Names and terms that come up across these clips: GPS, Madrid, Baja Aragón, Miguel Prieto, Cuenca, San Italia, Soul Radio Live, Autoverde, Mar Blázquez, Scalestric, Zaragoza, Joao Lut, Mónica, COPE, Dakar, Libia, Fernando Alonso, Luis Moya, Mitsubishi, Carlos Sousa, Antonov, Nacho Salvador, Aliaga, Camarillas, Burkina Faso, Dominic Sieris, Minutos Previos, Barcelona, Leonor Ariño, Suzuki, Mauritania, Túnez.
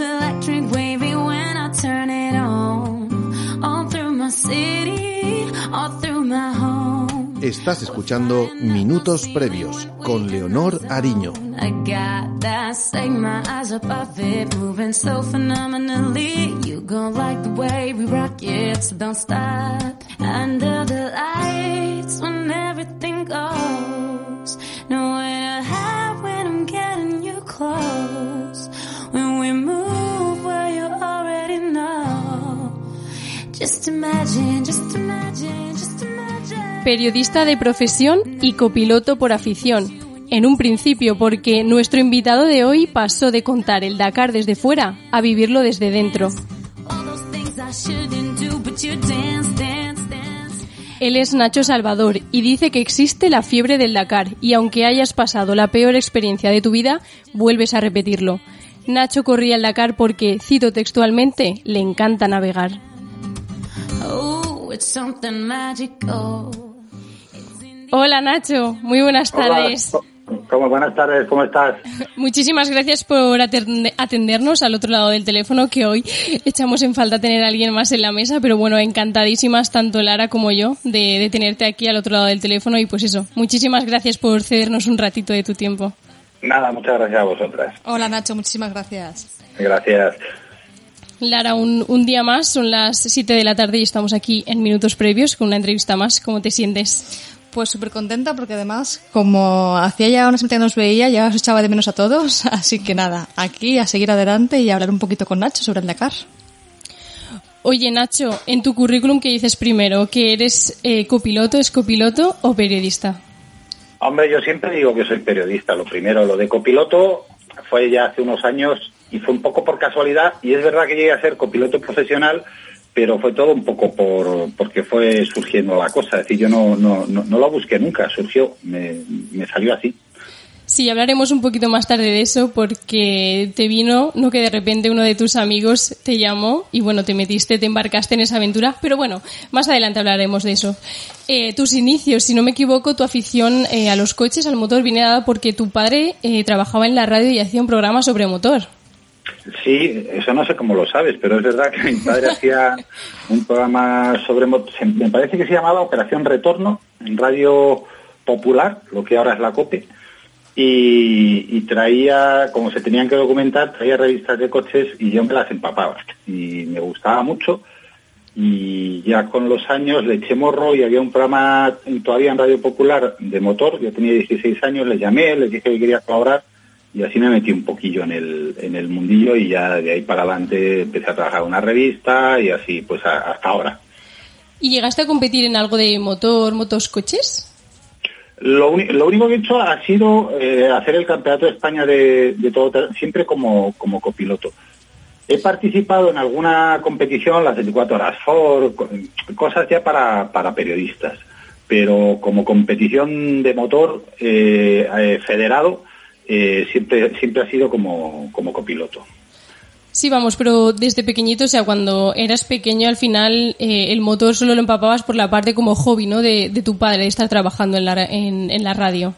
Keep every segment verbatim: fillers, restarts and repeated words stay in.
electric wavy when I turn it on. All through my city, all through my home. Estás escuchando Minutos Previos con Leonor Ariño. I got that thing, my eyes up off it, moving so phenomenally. You gon' like the way we rock it, so don't stop. Under the lights when everything goes. Nowhere to hide when I'm getting you close. When we move where you already know. Just imagine, just imagine, just imagine. Periodista de profesión y copiloto por afición. En un principio, porque nuestro invitado de hoy pasó de contar el Dakar desde fuera a vivirlo desde dentro. Él es Nacho Salvador y dice que existe la fiebre del Dakar y aunque hayas pasado la peor experiencia de tu vida, vuelves a repetirlo. Nacho corría el Dakar porque, cito textualmente, le encanta navegar. Oh, it's something magical. Hola Nacho, muy buenas tardes. Hola. ¿Cómo? Buenas tardes, ¿cómo estás? Muchísimas gracias por atendernos al otro lado del teléfono, que hoy echamos en falta tener a alguien más en la mesa, pero bueno, encantadísimas tanto Lara como yo de, de tenerte aquí al otro lado del teléfono y pues eso, muchísimas gracias por cedernos un ratito de tu tiempo. Nada, muchas gracias a vosotras. Hola Nacho, muchísimas gracias. Gracias. Lara, un, un día más, son las siete de la tarde y estamos aquí en Minutos Previos con una entrevista más. ¿Cómo te sientes? Pues súper contenta porque además, como hacía ya una semana que nos veía, ya os echaba de menos a todos, así que nada, aquí a seguir adelante y a hablar un poquito con Nacho sobre el Dakar. Oye Nacho, en tu currículum, ¿qué dices primero? ¿Que eres eh, copiloto, es copiloto o periodista? Hombre, yo siempre digo que soy periodista, lo primero. Lo de copiloto fue ya hace unos años y fue un poco por casualidad y es verdad que llegué a ser copiloto profesional, pero fue todo un poco por porque fue surgiendo la cosa. Es decir, yo no no no, no lo busqué nunca, surgió, me, me salió así. Sí, hablaremos un poquito más tarde de eso porque te vino, no que de repente uno de tus amigos te llamó y bueno, te metiste, te embarcaste en esa aventura, pero bueno, más adelante hablaremos de eso. Eh, tus inicios, si no me equivoco, tu afición eh, a los coches, al motor, viene dada porque tu padre eh, trabajaba en la radio y hacía un programa sobre motor. Sí, eso no sé cómo lo sabes, pero es verdad que mi padre hacía un programa sobre... Me parece que se llamaba Operación Retorno, en Radio Popular, lo que ahora es la COPE, y, y traía, como se tenían que documentar, traía revistas de coches y yo me las empapaba. Y me gustaba mucho, y ya con los años le eché morro y había un programa todavía en Radio Popular de motor. Yo tenía dieciséis años, le llamé, le dije que quería colaborar, y así me metí un poquillo en el en el mundillo y ya de ahí para adelante empecé a trabajar en una revista y así pues a, hasta ahora. ¿Y llegaste a competir en algo de motor, motos, coches? Lo, uni- lo único que he hecho ha sido eh, hacer el Campeonato de España de, de todo terreno, siempre como, como copiloto. He participado en alguna competición, las veinticuatro horas Ford, cosas ya para, para periodistas, pero como competición de motor eh, eh, federado, Eh, siempre siempre ha sido como, como copiloto. Sí, vamos, pero desde pequeñito, o sea, cuando eras pequeño, al final eh, el motor solo lo empapabas por la parte como hobby, ¿no?, de, de tu padre, de estar trabajando en la, en, en la radio.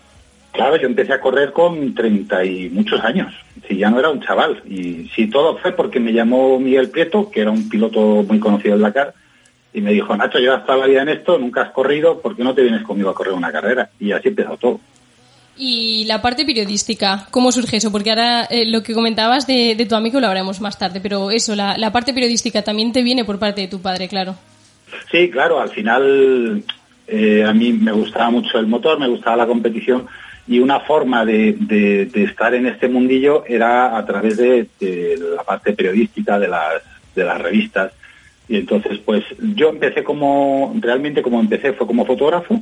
Claro, yo empecé a correr con treinta y muchos años, si ya no era un chaval. Y sí, todo fue porque me llamó Miguel Prieto, que era un piloto muy conocido en Dakar, y me dijo, Nacho, llevas toda la vida en esto, nunca has corrido, ¿por qué no te vienes conmigo a correr una carrera? Y así empezó todo. Y la parte periodística, ¿cómo surge eso? Porque ahora eh, lo que comentabas de, de tu amigo lo hablaremos más tarde, pero eso, la, la parte periodística también te viene por parte de tu padre, claro. Sí, claro, al final eh, a mí me gustaba mucho el motor, me gustaba la competición y una forma de, de, de estar en este mundillo era a través de, de la parte periodística de las, de las revistas. Y entonces, pues yo empecé como, realmente como empecé fue como fotógrafo,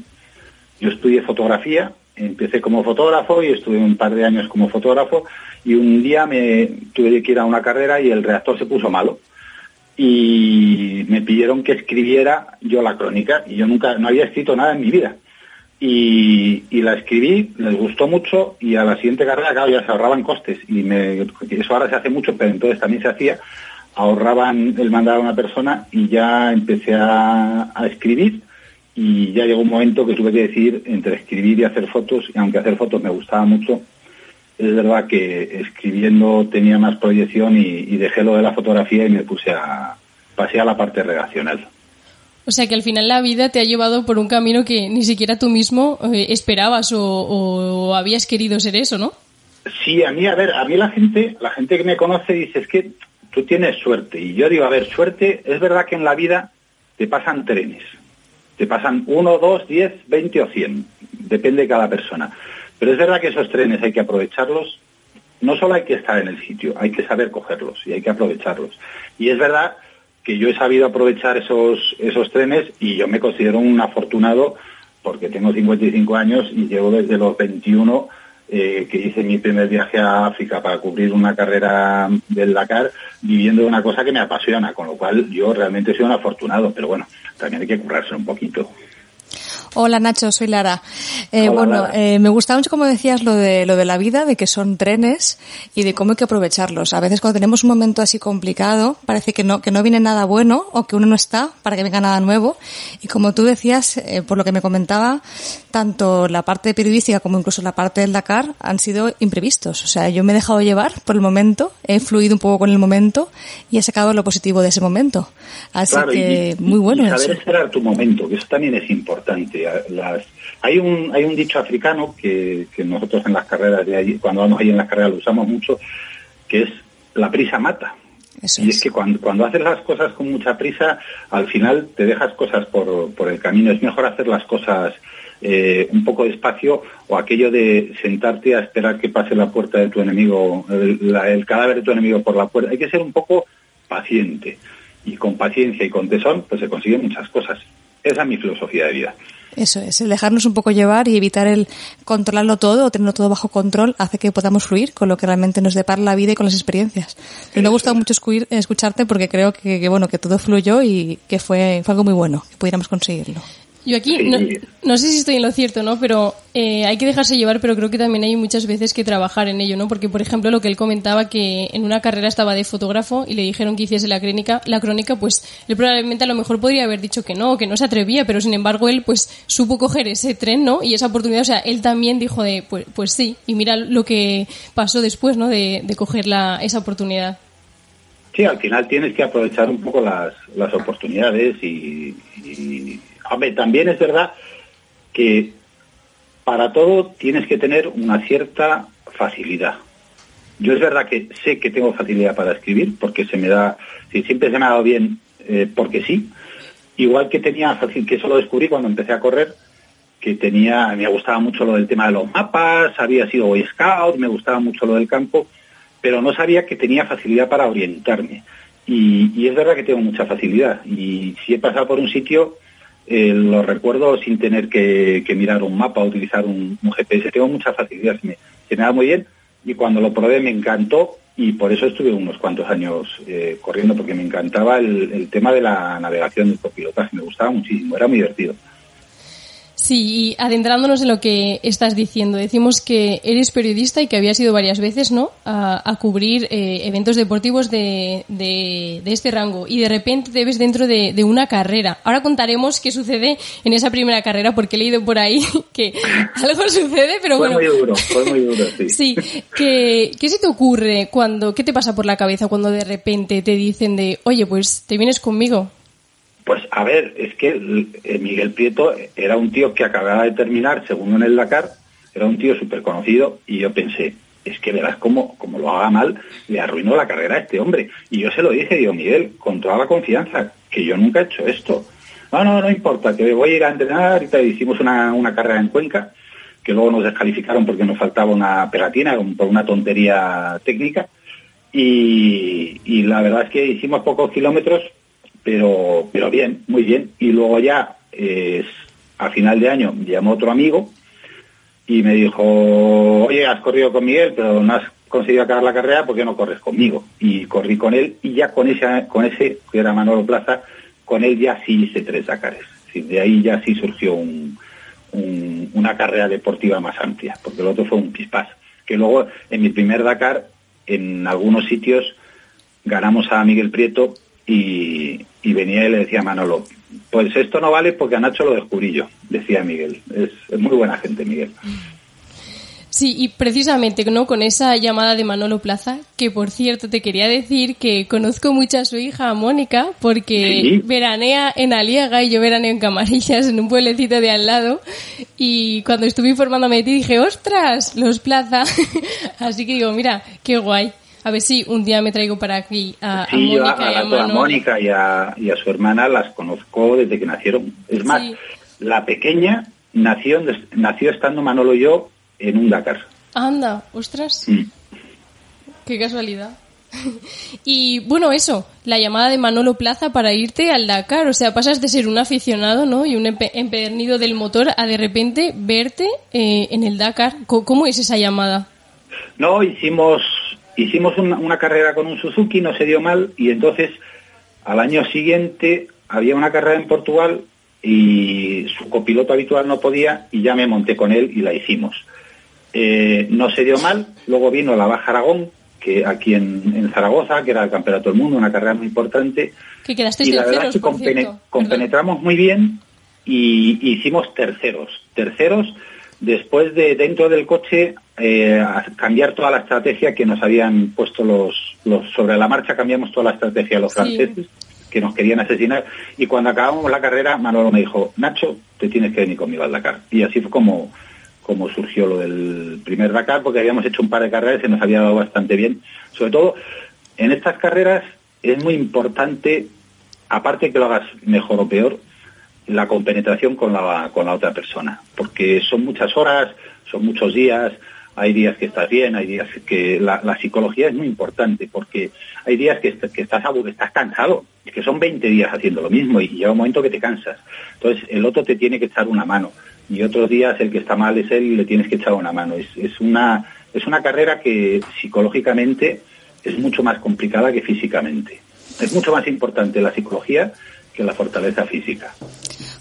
yo estudié fotografía. Empecé como fotógrafo y estuve un par de años como fotógrafo y un día me tuve que ir a una carrera y el reactor se puso malo y me pidieron que escribiera yo la crónica, y yo nunca, no había escrito nada en mi vida. Y, y la escribí, les gustó mucho, y a la siguiente carrera, claro, ya se ahorraban costes, y me, eso ahora se hace mucho, pero entonces también se hacía, ahorraban el mandar a una persona, y ya empecé a, a escribir, y ya llegó un momento que tuve que decidir entre escribir y hacer fotos, y aunque hacer fotos me gustaba mucho, es verdad que escribiendo tenía más proyección, y, y dejé lo de la fotografía y me puse a, pasé a la parte redaccional. O sea que al final la vida te ha llevado por un camino que ni siquiera tú mismo eh, esperabas o, o habías querido ser eso, ¿no? Sí, a mí, a ver, a mí la gente, la gente que me conoce dice, es que tú tienes suerte. Y yo digo, a ver, suerte, es verdad que en la vida te pasan trenes. Te pasan uno, dos, diez, veinte o cien. Depende de cada persona. Pero es verdad que esos trenes hay que aprovecharlos. No solo hay que estar en el sitio, hay que saber cogerlos y hay que aprovecharlos. Y es verdad que yo he sabido aprovechar esos esos trenes, y yo me considero un afortunado porque tengo cincuenta y cinco años y llevo desde los veintiuno eh, que hice mi primer viaje a África para cubrir una carrera del Dakar, viviendo de una cosa que me apasiona, con lo cual yo realmente soy un afortunado, pero bueno, también hay que currarse un poquito. Hola Nacho, soy Lara. Eh, Hola, bueno, Lara. Eh, me gustaba mucho como decías lo de lo de la vida, de que son trenes y de cómo hay que aprovecharlos. A veces cuando tenemos un momento así complicado, parece que no que no viene nada bueno o que uno no está para que venga nada nuevo. Y como tú decías, eh, por lo que me comentaba, tanto la parte periodística como incluso la parte del Dakar han sido imprevistos. O sea, yo me he dejado llevar por el momento, he fluido un poco con el momento y he sacado lo positivo de ese momento. Así claro, que y, muy bueno. Y saber eso. Esperar tu momento, que eso también es importante. Las, hay un hay un dicho africano que, que nosotros en las carreras de allí, cuando vamos allí en las carreras lo usamos mucho, que es la prisa mata. Eso y es, es que cuando, cuando haces las cosas con mucha prisa, al final te dejas cosas por, por el camino. Es mejor hacer las cosas eh, un poco despacio, o aquello de sentarte a esperar que pase la puerta de tu enemigo, el, la, el cadáver de tu enemigo por la puerta. Hay que ser un poco paciente, y con paciencia y con tesón pues se consiguen muchas cosas. Esa es mi filosofía de vida. Eso es, el dejarnos un poco llevar y evitar el controlarlo todo o tenerlo todo bajo control hace que podamos fluir con lo que realmente nos depara la vida y con las experiencias. Me ha gustado mucho escucharte porque creo que, que bueno que todo fluyó y que fue, fue algo muy bueno, que pudiéramos conseguirlo. Yo aquí, no, no sé si estoy en lo cierto, ¿no? Pero eh, hay que dejarse llevar, pero creo que también hay muchas veces que trabajar en ello, ¿no? Porque, por ejemplo, lo que él comentaba, que en una carrera estaba de fotógrafo y le dijeron que hiciese la crónica, la crónica, pues él probablemente a lo mejor podría haber dicho que no, que no se atrevía, pero sin embargo él, pues, supo coger ese tren, ¿no? Y esa oportunidad, o sea, él también dijo de, pues, pues sí, y mira lo que pasó después, ¿no? De, de coger la, esa oportunidad. Sí, al final tienes que aprovechar un poco las, las oportunidades y... y... Hombre, también es verdad que para todo tienes que tener una cierta facilidad. Yo es verdad que sé que tengo facilidad para escribir, porque se me da, si siempre se me ha dado bien, eh, porque sí. Igual que tenía fácil, que eso lo descubrí cuando empecé a correr, que tenía, me gustaba mucho lo del tema de los mapas, había sido Boy Scout, me gustaba mucho lo del campo, pero no sabía que tenía facilidad para orientarme. Y, y es verdad que tengo mucha facilidad. Y si he pasado por un sitio... Eh, lo recuerdo sin tener que, que mirar un mapa o utilizar un, un G P S. Tengo mucha facilidad, se me, se me da muy bien, y cuando lo probé me encantó, y por eso estuve unos cuantos años eh, corriendo, porque me encantaba el, el tema de la navegación del copilotaje, me gustaba muchísimo, era muy divertido. Sí, y adentrándonos en lo que estás diciendo, decimos que eres periodista y que habías ido varias veces, ¿no?, a, a cubrir eh, eventos deportivos de, de, de este rango, y de repente te ves dentro de, de una carrera. Ahora contaremos qué sucede en esa primera carrera, porque he leído por ahí que algo sucede, pero fue bueno... Fue muy duro, fue muy duro, sí. Sí, que, ¿qué se te ocurre cuando, qué te pasa por la cabeza cuando de repente te dicen de, oye, pues te vienes conmigo? Pues a ver, es que Miguel Prieto era un tío que acababa de terminar segundo en el Dakar, era un tío súper conocido, y yo pensé, es que verás cómo, como lo haga mal, le arruinó la carrera a este hombre. Y yo se lo dije, digo, Miguel, con toda la confianza, que yo nunca he hecho esto. No, no, no importa, que voy a ir a entrenar y tal. Hicimos una, una carrera en Cuenca, que luego nos descalificaron porque nos faltaba una pegatina por una tontería técnica. Y, y la verdad es que hicimos pocos kilómetros, pero pero bien, muy bien. Y luego ya, eh, a final de año, me llamó otro amigo y me dijo, oye, has corrido con Miguel, pero no has conseguido acabar la carrera porque no corres conmigo. Y corrí con él, y ya con esa, con ese, que era Manolo Plaza, con él ya sí hice tres Dakares. De ahí ya sí surgió un, un, una carrera deportiva más amplia, porque el otro fue un pispás. Que luego, en mi primer Dakar, en algunos sitios, ganamos a Miguel Prieto, y, y venía y le decía a Manolo, pues esto no vale porque a Nacho lo descubrí yo, decía Miguel. Es, es muy buena gente, Miguel. Sí, y precisamente, ¿no?, con esa llamada de Manolo Plaza, que por cierto te quería decir que conozco mucho a su hija Mónica, porque ¿sí? veranea en Aliaga y yo veraneo en Camarillas, en un pueblecito de al lado, y cuando estuve informándome de ti dije, ¡ostras!, los Plaza. Así que digo, mira, qué guay. A ver si un día me traigo para aquí a, sí, a Mónica. Sí, yo a, a, a Mónica y a, y a su hermana las conozco desde que nacieron. Es más, sí. La pequeña nació, nació estando Manolo y yo en un Dakar. Anda, ostras. Mm. Qué casualidad. Y bueno, eso, la llamada de Manolo Plaza para irte al Dakar. O sea, pasas de ser un aficionado, ¿no?, y un empedernido del motor a de repente verte eh, en el Dakar. ¿Cómo es esa llamada? No, hicimos... Hicimos una, una carrera con un Suzuki, no se dio mal, y entonces al año siguiente había una carrera en Portugal y su copiloto habitual no podía, y ya me monté con él y la hicimos. Eh, no se dio mal, luego vino la Baja Aragón, que aquí en, en Zaragoza, que era el Campeonato del Mundo, una carrera muy importante. Que quedasteis terceros, por cierto. Y la verdad es que compene- compenetramos muy bien y, y hicimos terceros, terceros... Después de, dentro del coche, eh, cambiar toda la estrategia que nos habían puesto los, los... Sobre la marcha cambiamos toda la estrategia los franceses, que nos querían asesinar. Y cuando acabamos la carrera, Manolo me dijo, Nacho, te tienes que venir conmigo al Dakar. Y así fue como, como surgió lo del primer Dakar, porque habíamos hecho un par de carreras y se nos había dado bastante bien. Sobre todo, en estas carreras es muy importante, aparte que lo hagas mejor o peor, la compenetración con la con la otra persona, porque son muchas horas, son muchos días, hay días que estás bien, hay días que... La, la psicología es muy importante, porque hay días que, que estás que estás cansado, es que son veinte días haciendo lo mismo y llega un momento que te cansas. Entonces el otro te tiene que echar una mano, y otros días el que está mal es él y le tienes que echar una mano. Es, es una es una carrera que psicológicamente es mucho más complicada que físicamente. Es mucho más importante la psicología que la fortaleza física.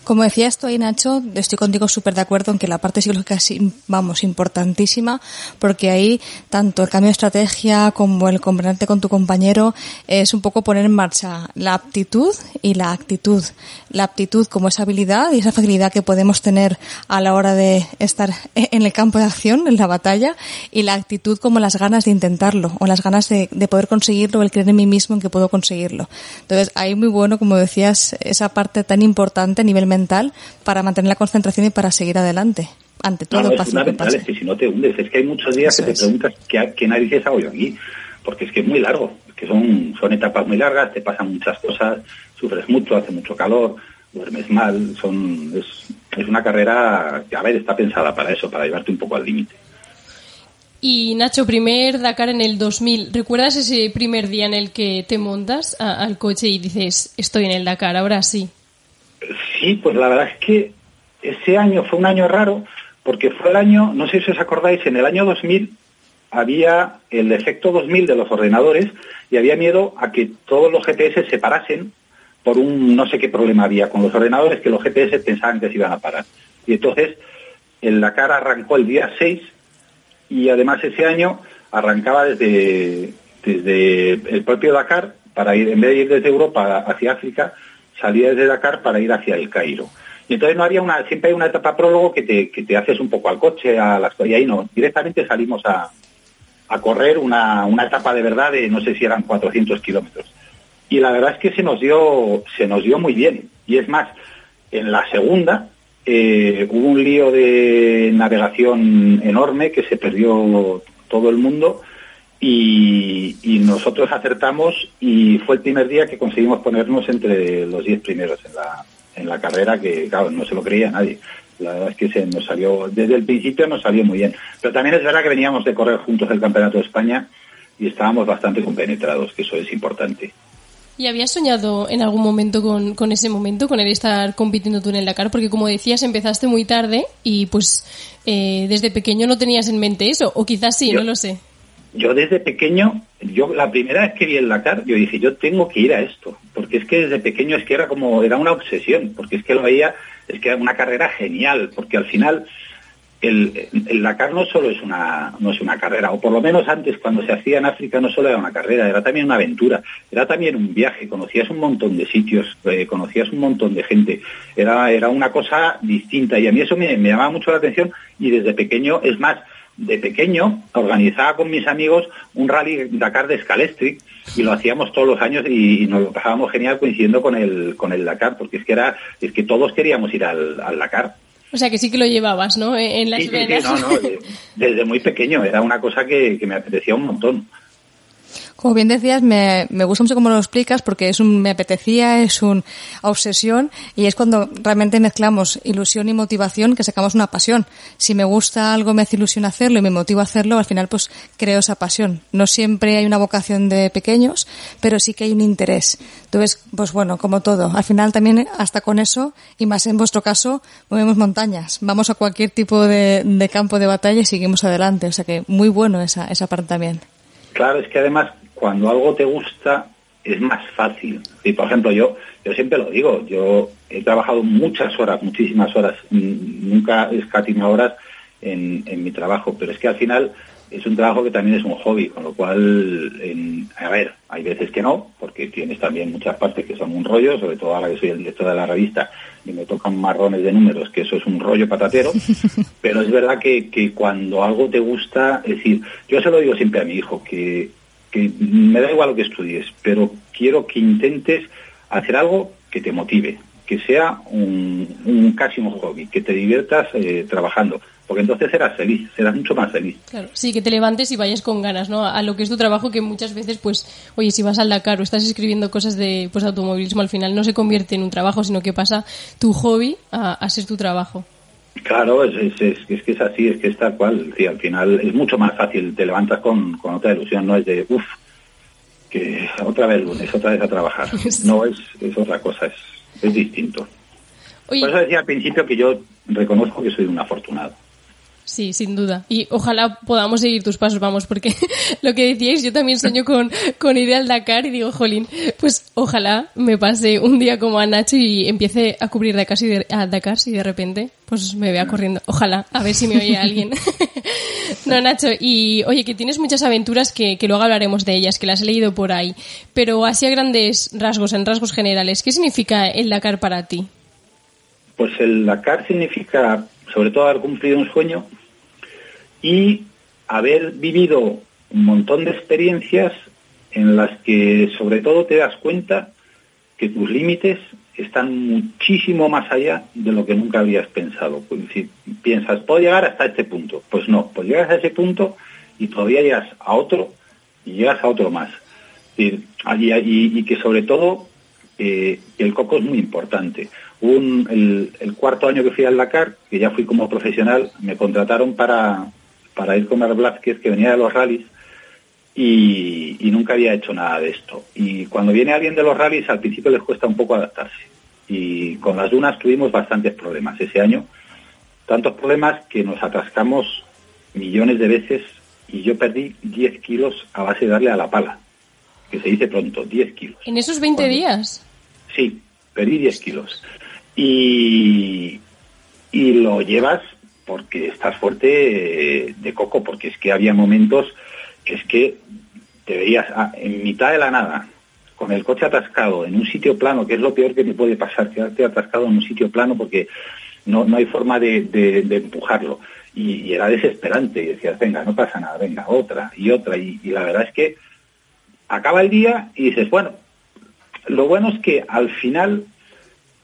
Como decías tú ahí, Nacho, estoy contigo súper de acuerdo en que la parte psicológica es, vamos, importantísima, porque ahí tanto el cambio de estrategia como el compararte con tu compañero es un poco poner en marcha la aptitud y la actitud. La aptitud como esa habilidad y esa facilidad que podemos tener a la hora de estar en el campo de acción, en la batalla, y la actitud como las ganas de intentarlo o las ganas de, de poder conseguirlo, el creer en mí mismo en que puedo conseguirlo. Entonces, ahí muy bueno, como decías, esa parte tan importante a nivel mental para mantener la concentración y para seguir adelante ante todo. No, no, pase, es fundamental, es que si no te hundes. Es que hay muchos días Eso que te es. preguntas ¿qué, qué narices hago yo aquí? Porque es que es muy largo, que son, son etapas muy largas, te pasan muchas cosas, sufres mucho, hace mucho calor, duermes mal, son es, es una carrera que, a ver, está pensada para eso, para llevarte un poco al límite. Y Nacho, primer Dakar en el dos mil, ¿recuerdas ese primer día en el que te montas a, al coche y dices, estoy en el Dakar, ahora sí? Sí, pues la verdad es que ese año fue un año raro, porque fue el año, no sé si os acordáis, en el año dos mil había el efecto dos mil de los ordenadores y había miedo a que todos los G P S se parasen por un no sé qué problema había con los ordenadores, que los G P S pensaban que se iban a parar. Y entonces el Dakar arrancó el día seis, y además ese año arrancaba desde, desde el propio Dakar, para ir, en vez de ir desde Europa hacia África, salía desde Dakar para ir hacia el Cairo. Y entonces no había una, siempre hay una etapa prólogo que te, que te haces un poco al coche, a las, y ahí no, directamente salimos a, a correr una, una etapa de verdad de no sé si eran cuatrocientos kilómetros. Y la verdad es que se nos dio, se nos dio muy bien. Y es más, en la segunda Eh, hubo un lío de navegación enorme que se perdió todo el mundo, y, y nosotros acertamos, y fue el primer día que conseguimos ponernos entre los diez primeros en la, en la carrera, que claro, no se lo creía nadie. La verdad es que se nos salió, desde el principio nos salió muy bien. Pero también es verdad que veníamos de correr juntos el Campeonato de España y estábamos bastante compenetrados, que eso es importante. ¿Y habías soñado en algún momento con, con ese momento, con el estar compitiendo tú en el Dakar? Porque como decías, empezaste muy tarde y pues eh, desde pequeño no tenías en mente eso, o quizás sí, yo, no lo sé. Yo desde pequeño, yo la primera vez que vi el Dakar, yo dije, yo tengo que ir a esto, porque es que desde pequeño es que era como, era una obsesión, porque es que lo veía, es que era una carrera genial, porque al final el, el Dakar no solo es una, no es una carrera, o por lo menos antes cuando se hacía en África no solo era una carrera, era también una aventura, era también un viaje, conocías un montón de sitios, eh, conocías un montón de gente, era, era una cosa distinta, y a mí eso me, me llamaba mucho la atención, y desde pequeño, es más, de pequeño organizaba con mis amigos un rally Dakar de Scalestric y lo hacíamos todos los años y nos lo pasábamos genial coincidiendo con el con el Dakar, porque es que era es que todos queríamos ir al, al Dakar. O sea que sí que lo llevabas, ¿no? En las sí, sí, sí, no, no, desde muy pequeño era una cosa que, que me apetecía un montón. Como bien decías, me, me gusta mucho cómo lo explicas porque es un me apetecía, es una obsesión y es cuando realmente mezclamos ilusión y motivación que sacamos una pasión. Si me gusta algo, me hace ilusión hacerlo y me motiva a hacerlo, al final pues creo esa pasión. No siempre hay una vocación de pequeños, pero sí que hay un interés. Entonces, pues bueno, como todo, al final también hasta con eso, y más en vuestro caso, movemos montañas. Vamos a cualquier tipo de, de campo de batalla y seguimos adelante. O sea que muy bueno esa, esa parte también. Claro, es que además cuando algo te gusta es más fácil. Y por ejemplo, yo yo siempre lo digo, yo he trabajado muchas horas, muchísimas horas, nunca escatimado horas en, en mi trabajo, pero es que al final es un trabajo que también es un hobby, con lo cual, en, a ver, hay veces que no, porque tienes también muchas partes que son un rollo, sobre todo ahora que soy el director de la revista y me tocan marrones de números, que eso es un rollo patatero, pero es verdad que, que cuando algo te gusta, es decir, yo se lo digo siempre a mi hijo, que, que me da igual lo que estudies, pero quiero que intentes hacer algo que te motive, que sea un, un casi un hobby, que te diviertas eh, trabajando. Porque entonces serás feliz, serás mucho más feliz. Claro, sí, que te levantes y vayas con ganas, ¿no? A lo que es tu trabajo, que muchas veces, pues, oye, si vas al Dakar o estás escribiendo cosas de pues automovilismo, al final no se convierte en un trabajo, sino que pasa tu hobby a, a ser tu trabajo. Claro, es, es, es, es que es así, es que es tal cual. Sí, al final es mucho más fácil, te levantas con, con otra ilusión, no es de, uff, que otra vez lunes, otra vez a trabajar. Sí. No, es, es otra cosa, es, es distinto. Oye. Por eso decía al principio que yo reconozco que soy un afortunado. Sí, sin duda. Y ojalá podamos seguir tus pasos, vamos, porque lo que decíais, yo también sueño con, con ir al Dakar y digo, jolín, pues ojalá me pase un día como a Nacho y empiece a cubrir Dakar si de, a Dakar si de repente pues me vea corriendo. Ojalá, a ver si me oye alguien. No, Nacho, y oye, que tienes muchas aventuras que, que luego hablaremos de ellas, que las he leído por ahí, pero así a grandes rasgos, en rasgos generales, ¿qué significa el Dakar para ti? Pues el Dakar significa, sobre todo, haber cumplido un sueño y haber vivido un montón de experiencias en las que sobre todo te das cuenta que tus límites están muchísimo más allá de lo que nunca habías pensado. Pues si piensas, ¿puedo llegar hasta este punto? Pues no, pues llegas a ese punto y todavía llegas a otro y llegas a otro más. Y, y, y que sobre todo eh, el coco es muy importante. Un, el, el cuarto año que fui al Dakar, que ya fui como profesional, me contrataron para, para ir con Mar Blázquez, que venía de los rallies, y, y nunca había hecho nada de esto. Y cuando viene alguien de los rallies, al principio les cuesta un poco adaptarse. Y con las dunas tuvimos bastantes problemas ese año, tantos problemas que nos atascamos millones de veces y yo perdí diez kilos a base de darle a la pala, que se dice pronto, diez kilos. ¿En esos veinte cuando, días? Sí, perdí diez kilos. Y, y lo llevas porque estás fuerte de coco, porque es que había momentos que es que te veías en mitad de la nada, con el coche atascado en un sitio plano, que es lo peor que te puede pasar, quedarte atascado en un sitio plano porque no, no hay forma de, de, de empujarlo. Y, y era desesperante, y decías, venga, no pasa nada, venga, otra y otra. Y, y la verdad es que acaba el día y dices, bueno, lo bueno es que al final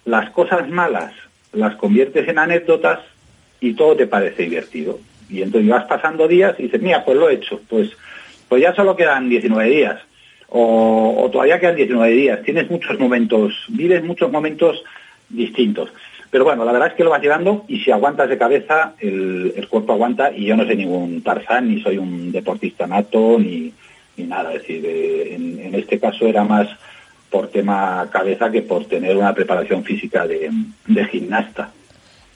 las cosas malas las conviertes en anécdotas y todo te parece divertido. Y entonces vas pasando días y dices, mira, pues lo he hecho, pues pues ya solo quedan diecinueve días, o, o todavía quedan diecinueve días. Tienes muchos momentos, vives muchos momentos distintos. Pero bueno, la verdad es que lo vas llevando y si aguantas de cabeza, el, el cuerpo aguanta y yo no soy ningún Tarzán, ni soy un deportista nato, ni, ni nada. Es decir, eh, en, en este caso era más por tema cabeza que por tener una preparación física de, de gimnasta.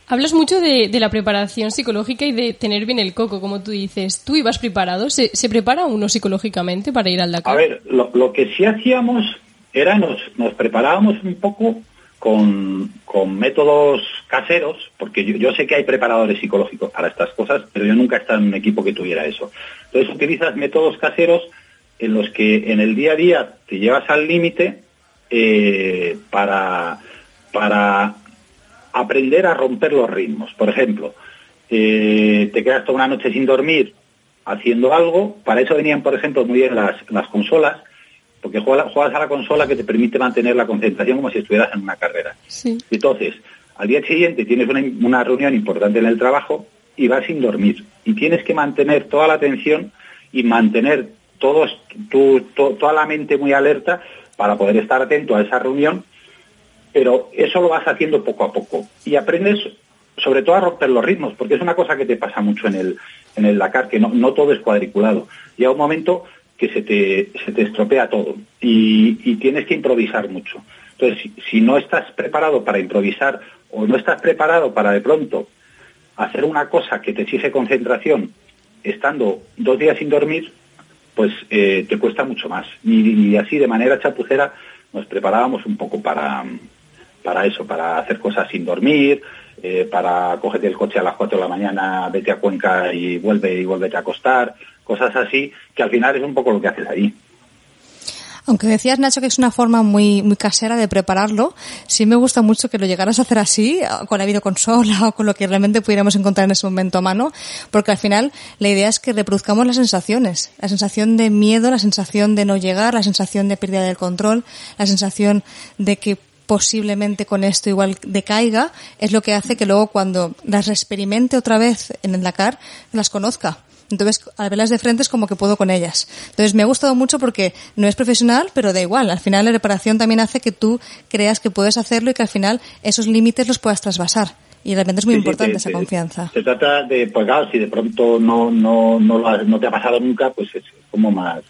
Hablas mucho de, de la preparación psicológica y de tener bien el coco, como tú dices. ¿Tú ibas preparado? ¿Se, se prepara uno psicológicamente para ir al Dakar? A ver, lo, lo que sí hacíamos era nos, nos preparábamos un poco con, con métodos caseros, porque yo, yo sé que hay preparadores psicológicos para estas cosas, pero yo nunca he estado en un equipo que tuviera eso. Entonces utilizas métodos caseros en los que en el día a día te llevas al límite eh, para... para aprender a romper los ritmos. Por ejemplo, eh, te quedas toda una noche sin dormir haciendo algo. Para eso venían, por ejemplo, muy bien las, las consolas, porque juegas, juegas a la consola que te permite mantener la concentración como si estuvieras en una carrera. Sí. Entonces, al día siguiente tienes una, una reunión importante en el trabajo y vas sin dormir. Y tienes que mantener toda la atención y mantener todos, tu, to, toda la mente muy alerta para poder estar atento a esa reunión. Pero eso lo vas haciendo poco a poco. Y aprendes, sobre todo, a romper los ritmos, porque es una cosa que te pasa mucho en el, en el Dakar, que no, no todo es cuadriculado. Llega un momento que se te, se te estropea todo y, y tienes que improvisar mucho. Entonces, si, si no estás preparado para improvisar o no estás preparado para, de pronto, hacer una cosa que te exige concentración, estando dos días sin dormir, pues eh, te cuesta mucho más. Y, y así, de manera chapucera, nos preparábamos un poco para... para eso, para hacer cosas sin dormir, eh, para cogerte el coche a las cuatro de la mañana, vete a Cuenca y vuelve y vuélvete a acostar, cosas así, que al final es un poco lo que haces ahí. Aunque decías, Nacho, que es una forma muy muy casera de prepararlo, sí me gusta mucho que lo llegaras a hacer así, con la videoconsola o con lo que realmente pudiéramos encontrar en ese momento a mano, porque al final la idea es que reproduzcamos las sensaciones, la sensación de miedo, la sensación de no llegar, la sensación de pérdida del control, la sensación de que posiblemente con esto igual decaiga, es lo que hace que luego cuando las experimente otra vez en el Dakar, las conozca. Entonces, al verlas de frente es como que puedo con ellas. Entonces, me ha gustado mucho porque no es profesional, pero da igual. Al final, la preparación también hace que tú creas que puedes hacerlo y que al final esos límites los puedas trasvasar. Y realmente es muy sí, importante sí, sí, esa sí, confianza. Se trata de, pues claro, si de pronto no no no, lo ha, no te ha pasado nunca, pues es como más...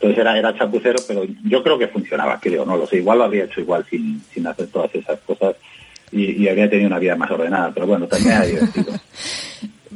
Entonces era, era chapucero, pero yo creo que funcionaba, creo, no lo sé. Igual lo habría hecho igual sin, sin hacer todas esas cosas y, y habría tenido una vida más ordenada, pero bueno, también era divertido.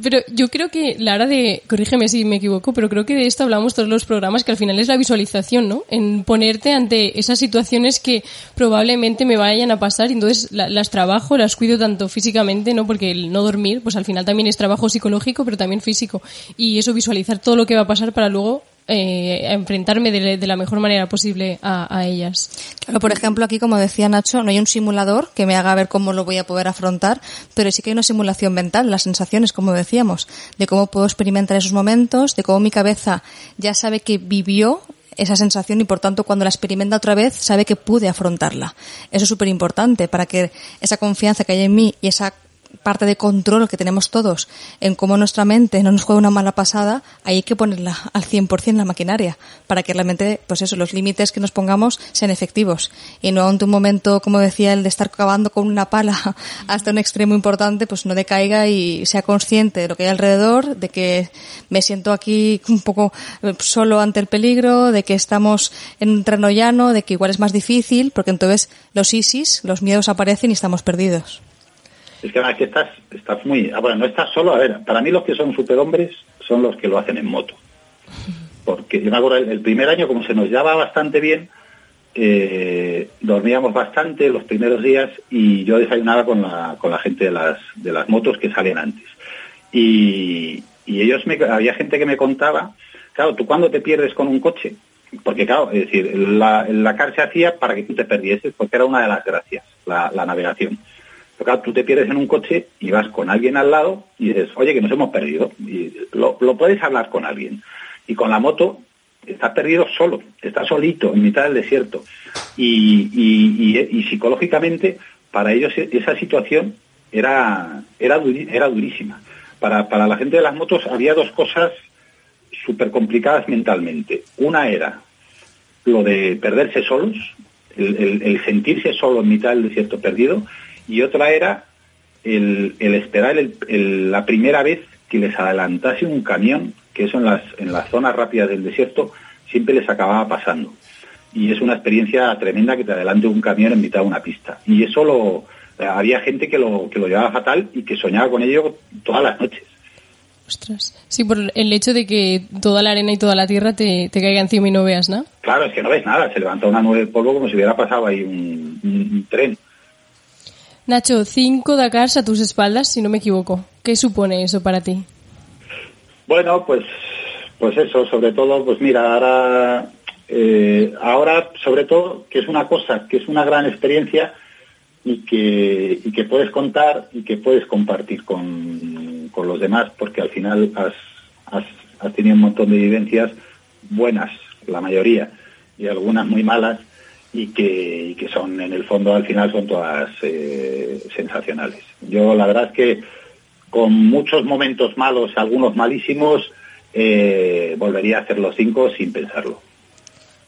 Pero yo creo que, Lara, de, corrígeme si me equivoco, pero creo que de esto hablamos todos los programas, que al final es la visualización, ¿no? En ponerte ante esas situaciones que probablemente me vayan a pasar y entonces la, las trabajo, las cuido tanto físicamente, ¿no? Porque el no dormir, pues al final también es trabajo psicológico, pero también físico. Y eso, visualizar todo lo que va a pasar para luego... Eh, a enfrentarme de, de la mejor manera posible a, a ellas. Claro, por ejemplo, aquí, como decía Nacho, no hay un simulador que me haga ver cómo lo voy a poder afrontar, pero sí que hay una simulación mental, las sensaciones, como decíamos, de cómo puedo experimentar esos momentos, de cómo mi cabeza ya sabe que vivió esa sensación y, por tanto, cuando la experimenta otra vez, sabe que pude afrontarla. Eso es súper importante para que esa confianza que hay en mí y esa parte de control que tenemos todos en cómo nuestra mente no nos juega una mala pasada, ahí hay que ponerla al cien por ciento la maquinaria, para que realmente, pues eso, los límites que nos pongamos sean efectivos y no ante un momento, como decía, el de estar cavando con una pala hasta un extremo importante, pues no decaiga y sea consciente de lo que hay alrededor, de que me siento aquí un poco solo ante el peligro, de que estamos en un terreno llano, de que igual es más difícil, porque entonces los ISIS, los miedos aparecen y estamos perdidos. Es que además que estás, estás muy... Bueno, no estás solo. A ver, para mí los que son superhombres son los que lo hacen en moto. Porque yo me acuerdo el, el primer año, como se nos llevaba bastante bien, eh, dormíamos bastante los primeros días y yo desayunaba con la, con la gente de las, de las motos que salen antes. Y, y ellos me, había gente que me contaba, claro, tú cuando te pierdes con un coche, porque claro, es decir, la, la car se hacía para que tú te perdieses, porque era una de las gracias, la, la navegación. Pero claro, tú te pierdes en un coche y vas con alguien al lado y dices, oye, que nos hemos perdido. Y lo, lo puedes hablar con alguien. Y con la moto estás perdido solo, estás solito, en mitad del desierto. Y, y, y, y psicológicamente, para ellos esa situación era, era, era durísima. Para, para la gente de las motos había dos cosas súper complicadas mentalmente. Una era lo de perderse solos, el, el, el sentirse solo en mitad del desierto perdido, y otra era el, el esperar el, el, la primera vez que les adelantase un camión, que eso en las, en las zonas rápidas del desierto siempre les acababa pasando. Y es una experiencia tremenda que te adelante un camión en mitad de una pista. Y eso lo, había gente que lo que lo llevaba fatal y que soñaba con ello todas las noches. Ostras. Sí, por el hecho de que toda la arena y toda la tierra te, te caiga encima y no veas nada. Claro, es que no ves nada. Se levanta una nube de polvo como si hubiera pasado ahí un, un, un tren. Nacho, cinco Dakars a tus espaldas, si no me equivoco. ¿Qué supone eso para ti? Bueno, pues pues eso, sobre todo, pues mira, ahora, eh, ahora sobre todo, que es una cosa, que es una gran experiencia y que, y que puedes contar y que puedes compartir con, con los demás, porque al final has, has, has tenido un montón de vivencias buenas, la mayoría, y algunas muy malas, y que, y que son, en el fondo, al final son todas eh, sensacionales. Yo la verdad es que con muchos momentos malos, algunos malísimos, eh, volvería a hacer los cinco sin pensarlo.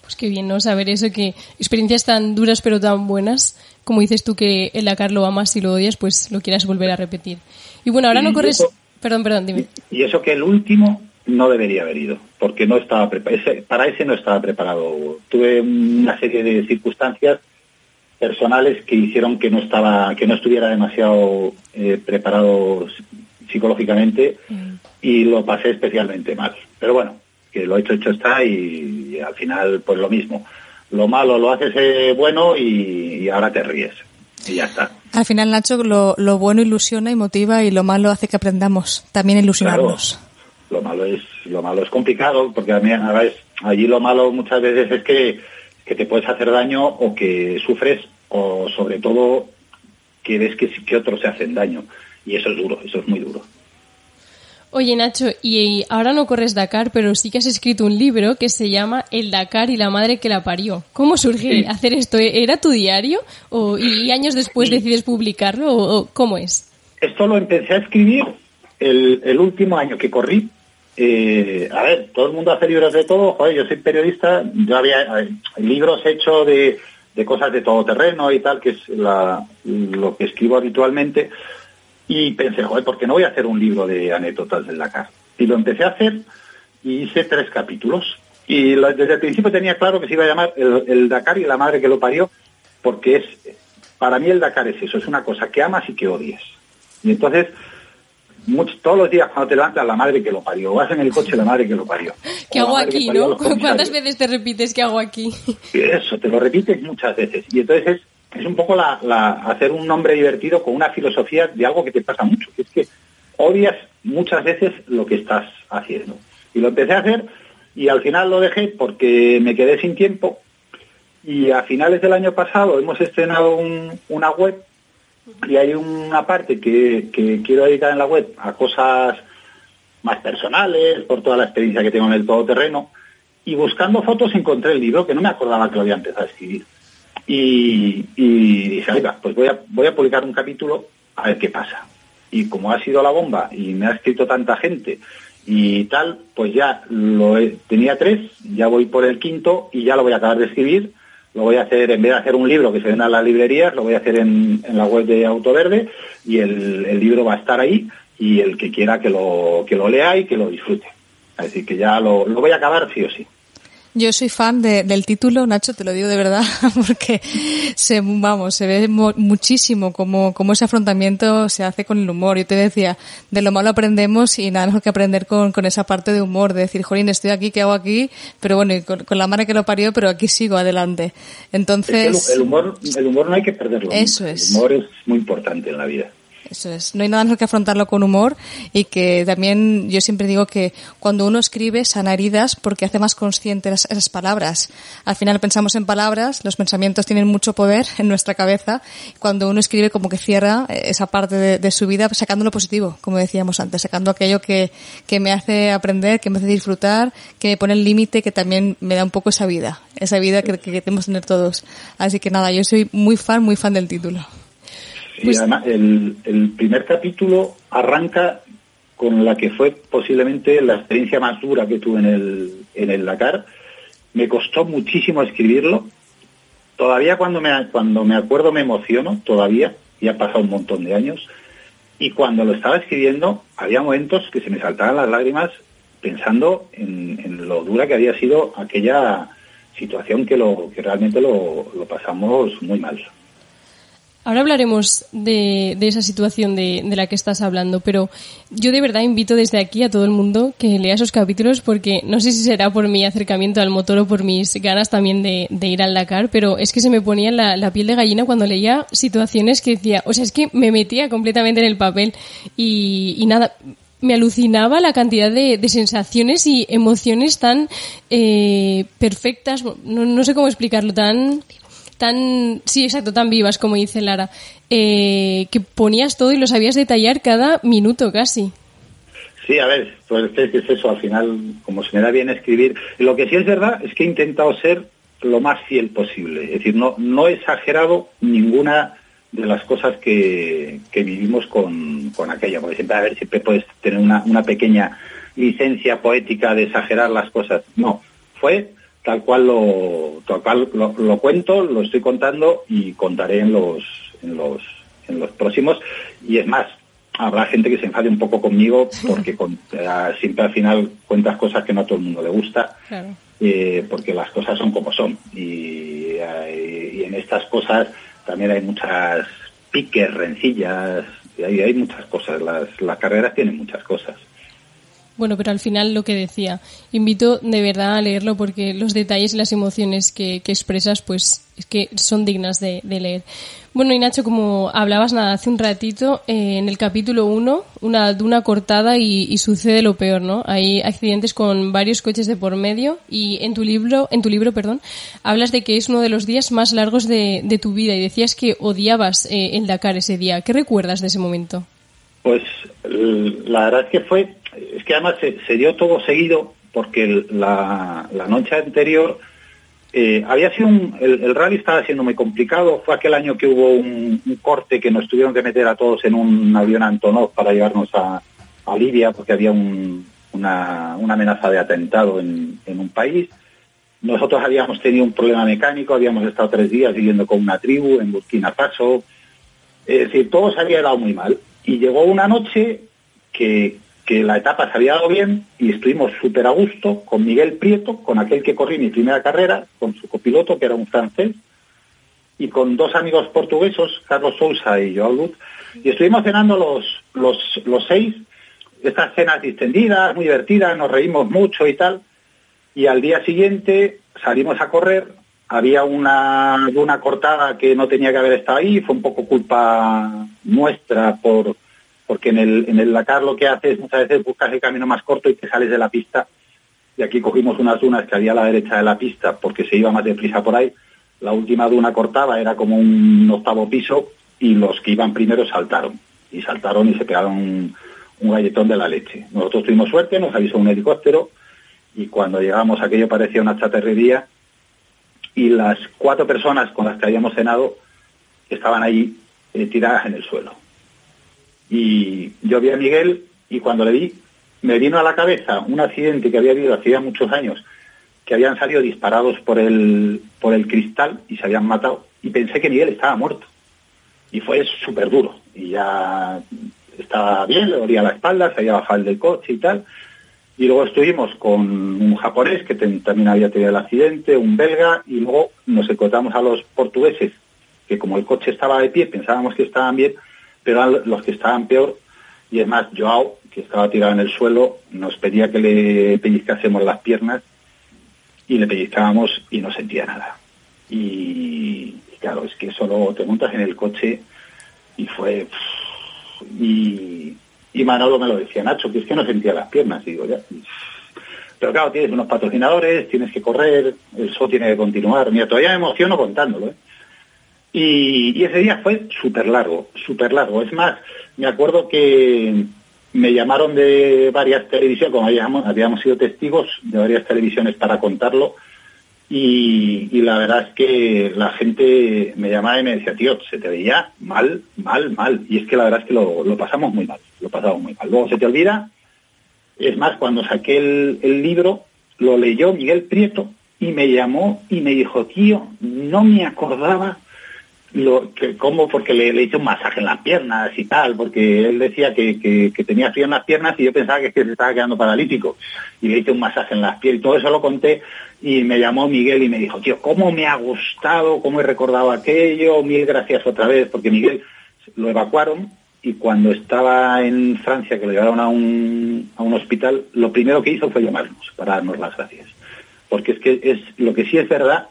Pues qué bien, ¿no? Saber eso, que experiencias tan duras pero tan buenas, como dices tú que el Dakar lo amas y lo odias, pues lo quieras volver a repetir. Y bueno, ahora y no corres... Eso, perdón, perdón, dime. Y eso que el último no debería haber ido, porque no estaba preparado. Ese, para ese no estaba preparado. Tuve una serie de circunstancias personales que hicieron que no estaba, que no estuviera demasiado eh, preparado psicológicamente, mm. y lo pasé especialmente mal. Pero bueno, que lo hecho hecho está, y, y al final pues lo mismo. Lo malo lo haces eh, bueno y, y ahora te ríes y ya está. Al final, Nacho, lo, lo bueno ilusiona y motiva, y lo malo hace que aprendamos también a ilusionarnos. Claro, lo malo es lo malo es complicado, porque a mí, a veces, allí lo malo muchas veces es que que te puedes hacer daño o que sufres, o sobre todo que ves que, que otros se hacen daño, y eso es duro, eso es muy duro. Oye, Nacho, y ahora no corres Dakar, pero sí que has escrito un libro que se llama El Dakar y la madre que la parió. ¿Cómo surge sí. hacer esto? ¿Era tu diario? ¿O, y años después decides publicarlo? ¿O, o cómo es? Esto lo empecé a escribir el, el último año que corrí. Eh, a ver, todo el mundo hace libros de todo. Joder, yo soy periodista, yo había ver, libros hechos de, de cosas de todo terreno y tal, que es la, lo que escribo habitualmente, y pensé, joder, ¿por qué no voy a hacer un libro de anécdotas del Dakar? Y lo empecé a hacer, y hice tres capítulos, y lo, desde el principio tenía claro que se iba a llamar el, el Dakar y la madre que lo parió, porque es, para mí el Dakar es eso, es una cosa que amas y que odias, y entonces muchos, todos los días cuando te levantas, la madre que lo parió, vas en el coche, la madre que lo parió. ¿Qué hago aquí, no? ¿Cuántas veces te repites qué hago aquí? Eso, te lo repites muchas veces. Y entonces es, es un poco la, la hacer un nombre divertido con una filosofía de algo que te pasa mucho, que es que odias muchas veces lo que estás haciendo. Y lo empecé a hacer, y al final lo dejé porque me quedé sin tiempo, y a finales del año pasado hemos estrenado un, una web. Y hay una parte que, que quiero dedicar en la web a cosas más personales, por toda la experiencia que tengo en el todoterreno. Y buscando fotos encontré el libro, que no me acordaba que lo había empezado a escribir. Y, y dije, oiga, pues voy a, voy a publicar un capítulo a ver qué pasa. Y como ha sido la bomba y me ha escrito tanta gente y tal, pues ya lo he, tenía tres, ya voy por el quinto y ya lo voy a acabar de escribir. Lo voy a hacer, en vez de hacer un libro que se venda en las librerías, lo voy a hacer en, en la web de Autoverde, y el, el libro va a estar ahí, y el que quiera que lo que lo lea y que lo disfrute. Así que ya lo, lo voy a acabar sí o sí. Yo soy fan de, del título, Nacho, te lo digo de verdad, porque se vamos se ve mo, muchísimo cómo como ese afrontamiento se hace con el humor. Yo te decía, de lo malo aprendemos, y nada mejor que aprender con, con esa parte de humor, de decir, jolín, estoy aquí, ¿qué hago aquí? Pero bueno, y con, con la madre que lo parió, pero aquí sigo adelante. Entonces... Es que el, el, humor, el humor no hay que perderlo. Eso es. El humor es muy importante en la vida. Eso es. No hay nada más que afrontarlo con humor, y que también yo siempre digo que cuando uno escribe sana heridas, porque hace más conscientes esas palabras. Al final pensamos en palabras, los pensamientos tienen mucho poder en nuestra cabeza. Cuando uno escribe, como que cierra esa parte de, de su vida sacando lo positivo, como decíamos antes, sacando aquello que, que me hace aprender, que me hace disfrutar, que me pone el límite, que también me da un poco esa vida, esa vida que, que queremos tener todos. Así que nada, yo soy muy fan, muy fan del título. Y además, el, el primer capítulo arranca con la que fue posiblemente la experiencia más dura que tuve en el, en el Dakar. Me costó muchísimo escribirlo. Todavía cuando me, cuando me acuerdo me emociono, todavía, y ha pasado un montón de años. Y cuando lo estaba escribiendo, había momentos que se me saltaban las lágrimas pensando en, en lo dura que había sido aquella situación, que, lo, que realmente lo, lo pasamos muy mal. Ahora hablaremos de, de esa situación de, de la que estás hablando, pero yo de verdad invito desde aquí a todo el mundo que lea esos capítulos, porque no sé si será por mi acercamiento al motor o por mis ganas también de, de ir al Dakar, pero es que se me ponía la, la piel de gallina cuando leía situaciones que decía, o sea, es que me metía completamente en el papel y, y nada... Me alucinaba la cantidad de, de sensaciones y emociones tan eh, perfectas, no, no sé cómo explicarlo, tan, tan, sí, exacto, tan vivas, como dice Lara, eh, que ponías todo y lo sabías detallar cada minuto casi. Sí, a ver, pues es que es eso, al final, como se me da bien escribir, lo que sí es verdad es que he intentado ser lo más fiel posible, es decir, no, no he exagerado ninguna... de las cosas que, que vivimos con, con aquello, porque siempre, a ver, siempre puedes tener una, una pequeña licencia poética de exagerar las cosas. No, fue tal cual lo tal cual lo, lo cuento, lo estoy contando y contaré en los en los en los próximos. Y es más, habrá gente que se enfade un poco conmigo porque con, siempre al final cuentas cosas que no a todo el mundo le gusta, claro. eh, porque las cosas son como son y, y en estas cosas también hay muchas piques, rencillas, y hay, hay muchas cosas. Las, las carreras tienen muchas cosas. Bueno, pero al final lo que decía, invito de verdad a leerlo porque los detalles y las emociones que, que expresas, pues es que son dignas de, de leer. Bueno, y Nacho, como hablabas nada hace un ratito, eh, en el capítulo uno, una duna cortada y, y sucede lo peor, ¿no? Hay accidentes con varios coches de por medio y en tu libro, en tu libro, perdón, hablas de que es uno de los días más largos de, de tu vida y decías que odiabas eh, el Dakar ese día. ¿Qué recuerdas de ese momento? Pues la verdad es que fue, es que además se, se dio todo seguido porque la, la noche anterior eh, había sido un, el, el rally estaba siendo muy complicado, fue aquel año que hubo un, un corte que nos tuvieron que meter a todos en un avión Antonov para llevarnos a, a Libia porque había un, una, una amenaza de atentado en, en un país. Nosotros habíamos tenido un problema mecánico, habíamos estado tres días viviendo con una tribu en Burkina Faso, es decir, todo se había dado muy mal. Y llegó una noche que, que la etapa se había dado bien y estuvimos súper a gusto con Miguel Prieto, con aquel que corrí mi primera carrera, con su copiloto, que era un francés, y con dos amigos portuguesos, Carlos Sousa y Joao Lut, y estuvimos cenando los, los, los seis, estas cenas distendidas, muy divertidas, nos reímos mucho y tal, y al día siguiente salimos a correr. Había una luna cortada que no tenía que haber estado ahí, fue un poco culpa nuestra por porque en el en el Dakar lo que haces muchas veces buscas el camino más corto y te sales de la pista. Y aquí cogimos unas dunas que había a la derecha de la pista porque se iba más deprisa por ahí. La última duna cortada era como un octavo piso y los que iban primero saltaron. Y saltaron y se pegaron un, un galletón de la leche. Nosotros tuvimos suerte, nos avisó un helicóptero y cuando llegamos aquello parecía una chatarrería. Y las cuatro personas con las que habíamos cenado estaban ahí eh, tiradas en el suelo. Y yo vi a Miguel y cuando le vi, me vino a la cabeza un accidente que había habido hacía muchos años, que habían salido disparados por el, por el cristal y se habían matado. Y pensé que Miguel estaba muerto. Y fue súper duro. Y ya estaba bien, le dolía la espalda, se había bajado el del coche y tal. Y luego estuvimos con un japonés que ten, también había tenido el accidente, un belga, y luego nos encontramos a los portugueses, que como el coche estaba de pie, pensábamos que estaban bien, pero eran los que estaban peor. Y es más, Joao, que estaba tirado en el suelo, nos pedía que le pellizcásemos las piernas, y le pellizcábamos y no sentía nada. Y, y claro, es que solo te montas en el coche y fue... y... Y Manolo me lo decía, Nacho, que es que no sentía las piernas. Y digo, ya. Pero claro, tienes unos patrocinadores, tienes que correr, eso tiene que continuar. Mira, todavía me emociono contándolo, ¿eh? Y, y ese día fue súper largo, súper largo. Es más, me acuerdo que me llamaron de varias televisiones, como habíamos, habíamos sido testigos de varias televisiones para contarlo. Y, y la verdad es que la gente me llamaba y me decía, tío, se te veía mal, mal, mal. Y es que la verdad es que lo, lo pasamos muy mal, lo pasamos muy mal. Luego se te olvida. Es más, cuando saqué el, el libro, lo leyó Miguel Prieto y me llamó y me dijo, tío, no me acordaba lo que como porque le, le hice un masaje en las piernas y tal, porque él decía que, que, que tenía frío en las piernas y yo pensaba que, es que se estaba quedando paralítico, y le hice un masaje en las piernas y todo eso lo conté, y me llamó Miguel y me dijo, tío, cómo me ha gustado, cómo he recordado aquello, mil gracias otra vez, porque Miguel lo evacuaron y cuando estaba en Francia, que lo llevaron a un, a un hospital, lo primero que hizo fue llamarnos para darnos las gracias, porque es que es lo que sí es verdad.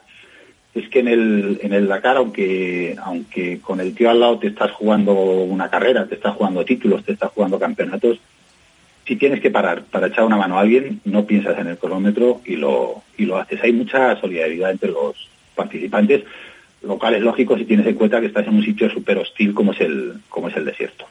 Es que en el, en el Dakar, aunque aunque con el tío al lado te estás jugando una carrera, te estás jugando títulos, te estás jugando campeonatos, si tienes que parar para echar una mano a alguien, no piensas en el cronómetro y lo y lo haces. Hay mucha solidaridad entre los participantes, lo cual es lógico si tienes en cuenta que estás en un sitio súper hostil como es el como es el desierto.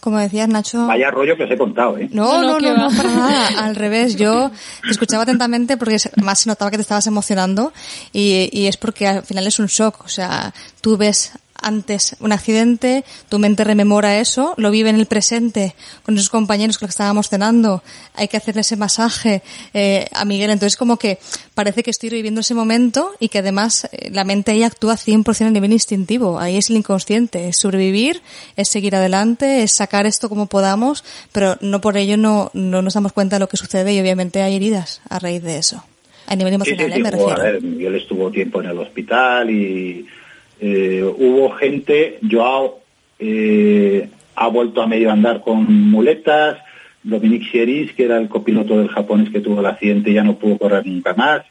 Como decías, Nacho... Vaya rollo que os he contado, ¿eh? No, no, no, no, no para nada. Al revés, yo te escuchaba atentamente porque más se notaba que te estabas emocionando y, y es porque al final es un shock. O sea, tú ves antes un accidente, tu mente rememora eso, lo vive en el presente con esos compañeros con los que estábamos cenando, hay que hacerle ese masaje eh, a Miguel, entonces como que parece que estoy viviendo ese momento y que además eh, la mente ahí actúa cien por ciento a nivel instintivo, ahí es el inconsciente, es sobrevivir, es seguir adelante, es sacar esto como podamos, pero no por ello no, no nos damos cuenta de lo que sucede y obviamente hay heridas a raíz de eso, a nivel emocional. Sí, sí, sí, me refiero. A ver, Miguel estuvo tiempo en el hospital y... Eh, hubo gente, Joao eh, ha vuelto a medio andar con muletas, Dominic Sieris, que era el copiloto del japonés que tuvo el accidente, ya no pudo correr nunca más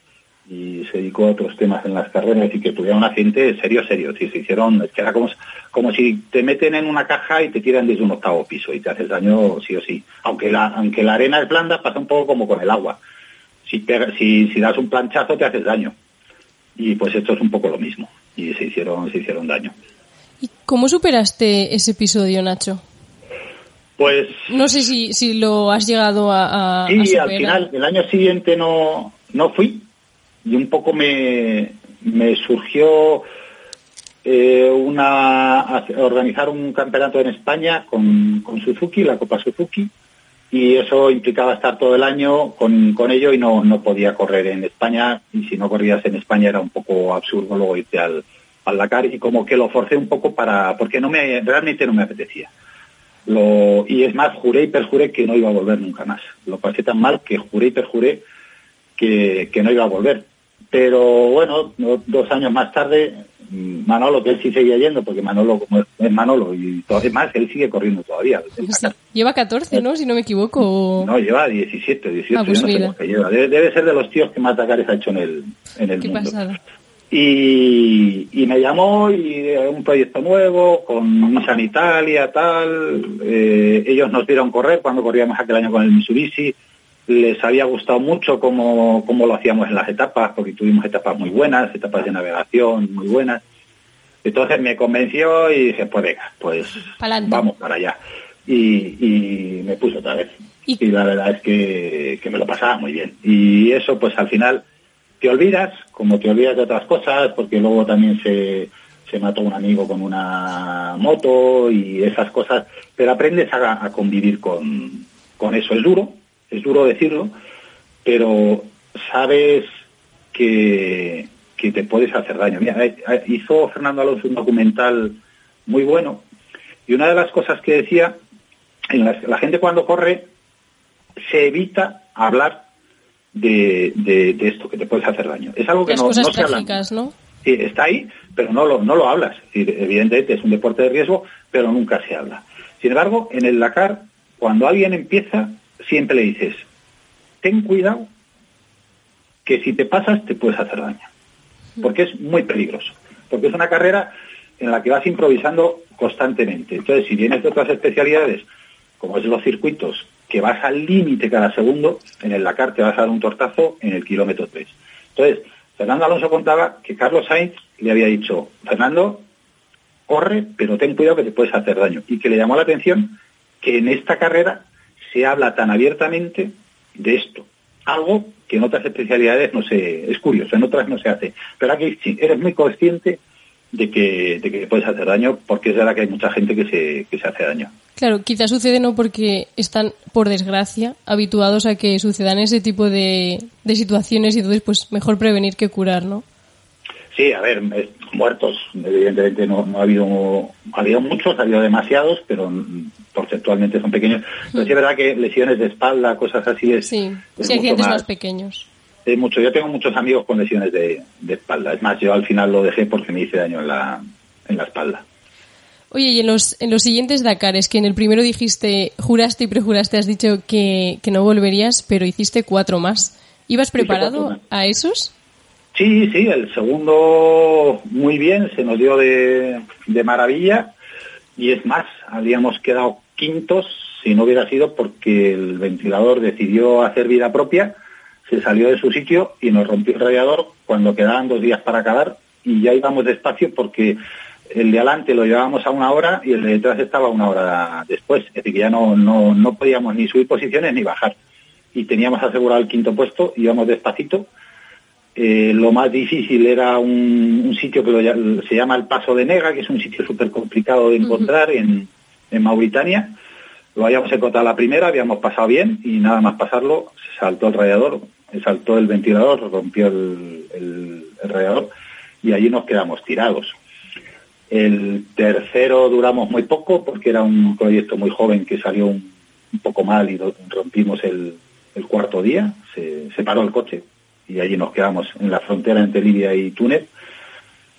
y se dedicó a otros temas en las carreras y que tuvieron un accidente serio, serio, si se hicieron, es que era como, como si te meten en una caja y te tiran desde un octavo piso y te haces daño sí o sí, aunque la, aunque la arena es blanda pasa un poco como con el agua, si, te, si, si das un planchazo te haces daño y pues esto es un poco lo mismo. Y se hicieron, se hicieron daño. ¿Y cómo superaste ese episodio, Nacho? Pues... No sé si, si lo has llegado a, a, sí, a superar. Sí, al final, el año siguiente no, no fui. Y un poco me, me surgió eh, una organizar un campeonato en España con, con Suzuki, la Copa Suzuki. Y eso implicaba estar todo el año con, con ello y no, no podía correr en España, y si no corrías en España era un poco absurdo luego irte al, al Dakar, y como que lo forcé un poco para, porque no me, realmente no me apetecía. Lo, y es más, juré y perjuré que no iba a volver nunca más. Lo pasé tan mal que juré y perjuré que, que no iba a volver. Pero bueno, dos años más tarde, Manolo, que él sí seguía yendo, porque Manolo como es Manolo, y todo más, él sigue corriendo todavía. Sí, lleva catorce, ¿no? Si no me equivoco. No, lleva diecisiete, dieciocho, ah, pues yo no sé cómo que lleva. Debe, debe ser de los tíos que más Dakares ha hecho en el, en el Qué mundo. Pasada. Y, y me llamó, y un proyecto nuevo, con San Italia, tal. Eh, ellos nos vieron correr cuando corríamos aquel año con el Mitsubishi. Les había gustado mucho cómo, cómo lo hacíamos en las etapas, porque tuvimos etapas muy buenas, etapas de navegación muy buenas. Entonces me convenció y dije, pues venga, pues Palante. Vamos para allá. Y, y me puse otra vez. Y, y la verdad es que, que me lo pasaba muy bien. Y eso, pues al final te olvidas, como te olvidas de otras cosas, porque luego también se, se mató un amigo con una moto y esas cosas. Pero aprendes a, a convivir con, con eso. Es duro. Es duro decirlo, pero sabes que, que te puedes hacer daño. Mira, hizo Fernando Alonso un documental muy bueno y una de las cosas que decía, en la, la gente cuando corre se evita hablar de, de, de esto, que te puedes hacer daño. Es algo que no, no se habla. ¿No? Sí, está ahí, pero no lo, no lo hablas. Es decir, evidentemente es un deporte de riesgo, pero nunca se habla. Sin embargo, en el Dakar, cuando alguien empieza... siempre le dices, ten cuidado, que si te pasas te puedes hacer daño, porque es muy peligroso, porque es una carrera en la que vas improvisando constantemente. Entonces, si vienes de otras especialidades, como es los circuitos, que vas al límite cada segundo, en el Dakar te vas a dar un tortazo en el kilómetro tres. Entonces, Fernando Alonso contaba que Carlos Sainz le había dicho, Fernando, corre, pero ten cuidado que te puedes hacer daño, y que le llamó la atención que en esta carrera se habla tan abiertamente de esto, algo que en otras especialidades no se, es curioso, en otras no se hace, pero aquí sí, eres muy consciente de que, de que puedes hacer daño, porque es verdad que hay mucha gente que se, que se hace daño. Claro, quizás sucede no porque están, por desgracia, habituados a que sucedan ese tipo de, de situaciones, y entonces pues mejor prevenir que curar, ¿no? Sí, a ver, muertos, evidentemente no, no ha habido ha habido muchos, ha habido demasiados, pero porcentualmente son pequeños. Pero sí es verdad que lesiones de espalda, cosas así, es, sí, es sí, accidentes más, más pequeños. Es mucho. Yo tengo muchos amigos con lesiones de, de espalda. Es más, yo al final lo dejé porque me hice daño en la, en la espalda. Oye, y en los, en los siguientes Dakares, que en el primero dijiste, juraste y prejuraste, has dicho que, que no volverías, pero hiciste cuatro más. ¿Ibas preparado a esos? Sí, sí, el segundo muy bien, se nos dio de, de maravilla, y es más, habríamos quedado quintos si no hubiera sido porque el ventilador decidió hacer vida propia, se salió de su sitio y nos rompió el radiador cuando quedaban dos días para acabar, y ya íbamos despacio porque el de adelante lo llevábamos a una hora y el de detrás estaba una hora después, es decir, que ya no, no, no podíamos ni subir posiciones ni bajar. Y teníamos asegurado el quinto puesto, íbamos despacito. Eh, lo más difícil era un, un sitio que lo, se llama el Paso de Nega, que es un sitio súper complicado de encontrar en, en Mauritania. Lo habíamos encontrado la primera, habíamos pasado bien, y nada más pasarlo, se saltó el radiador, se saltó el ventilador, rompió el, el, el radiador, y allí nos quedamos tirados. El tercero duramos muy poco, porque era un proyecto muy joven que salió un, un poco mal y rompimos el... El cuarto día se, se paró el coche y allí nos quedamos en la frontera entre Libia y Túnez.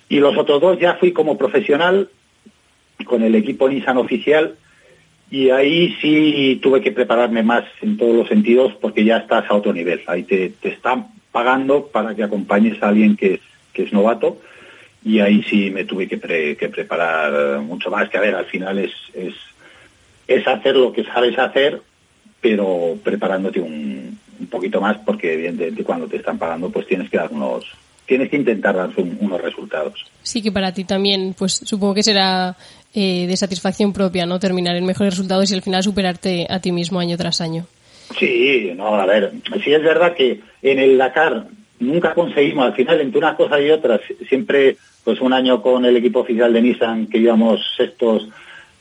Y los otros dos ya fui como profesional con el equipo Nissan oficial, y ahí sí tuve que prepararme más en todos los sentidos porque ya estás a otro nivel. Ahí te, te están pagando para que acompañes a alguien que es, que es novato, y ahí sí me tuve que, pre, que preparar mucho más. Que a ver, al final es, es, es hacer lo que sabes hacer, pero preparándote un, un poquito más, porque evidentemente cuando te están pagando pues tienes que dar unos, tienes que intentar dar un, unos resultados. Sí, que para ti también, pues supongo que será eh, de satisfacción propia, ¿no? Terminar en mejores resultados y al final superarte a ti mismo año tras año. Sí, no, a ver, sí es verdad que en el Dakar nunca conseguimos, al final entre unas cosas y otras, siempre pues un año con el equipo oficial de Nissan que íbamos sextos,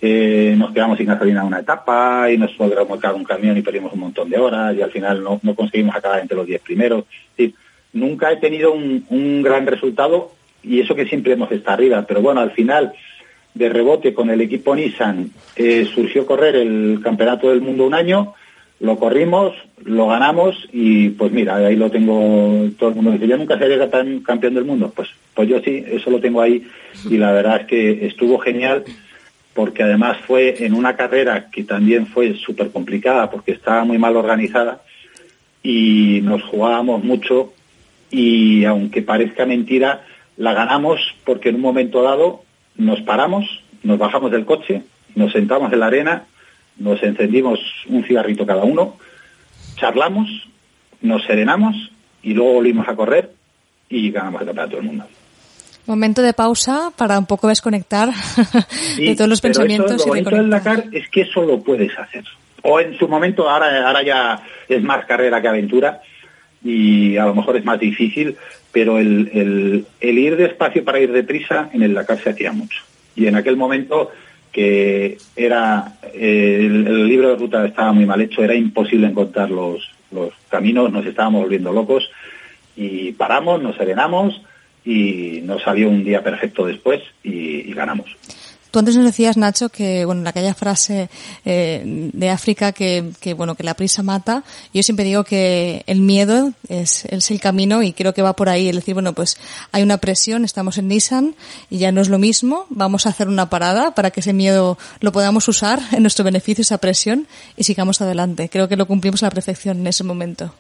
Eh, nos quedamos sin gasolina una etapa y nos volvimos a un camión y perdimos un montón de horas y al final no, no conseguimos acabar entre los diez primeros. Sí, nunca he tenido un, un gran resultado, y eso que siempre hemos estado arriba, pero bueno, al final de rebote con el equipo Nissan eh, surgió correr el campeonato del mundo un año, lo corrimos, lo ganamos, y pues mira, ahí lo tengo. Todo el mundo dice, yo nunca seré tan campeón del mundo, pues, pues yo sí, eso lo tengo ahí, y la verdad es que estuvo genial, porque además fue en una carrera que también fue súper complicada porque estaba muy mal organizada y nos jugábamos mucho, y aunque parezca mentira, la ganamos porque en un momento dado nos paramos, nos bajamos del coche, nos sentamos en la arena, nos encendimos un cigarrito cada uno, charlamos, nos serenamos y luego volvimos a correr y ganamos el campeonato del mundo. Momento de pausa para un poco desconectar sí, de todos los pero pensamientos. Eso, lo bonito del Dakar es que eso lo puedes hacer. O en su momento, ahora, ahora ya es más carrera que aventura y a lo mejor es más difícil, pero el, el, el ir despacio para ir deprisa en el Dakar se hacía mucho. Y en aquel momento que era eh, el, el libro de ruta estaba muy mal hecho, era imposible encontrar los, los caminos, nos estábamos volviendo locos y paramos, nos serenamos, y nos salió un día perfecto después y, y ganamos. Tú antes nos decías, Nacho, que bueno, aquella frase eh, de África que, que bueno, que la prisa mata. Yo siempre digo que el miedo es, es el camino, y creo que va por ahí. Es decir, bueno, pues hay una presión, estamos en Nissan y ya no es lo mismo. Vamos a hacer una parada para que ese miedo lo podamos usar en nuestro beneficio, esa presión, y sigamos adelante. Creo que lo cumplimos a la perfección en ese momento.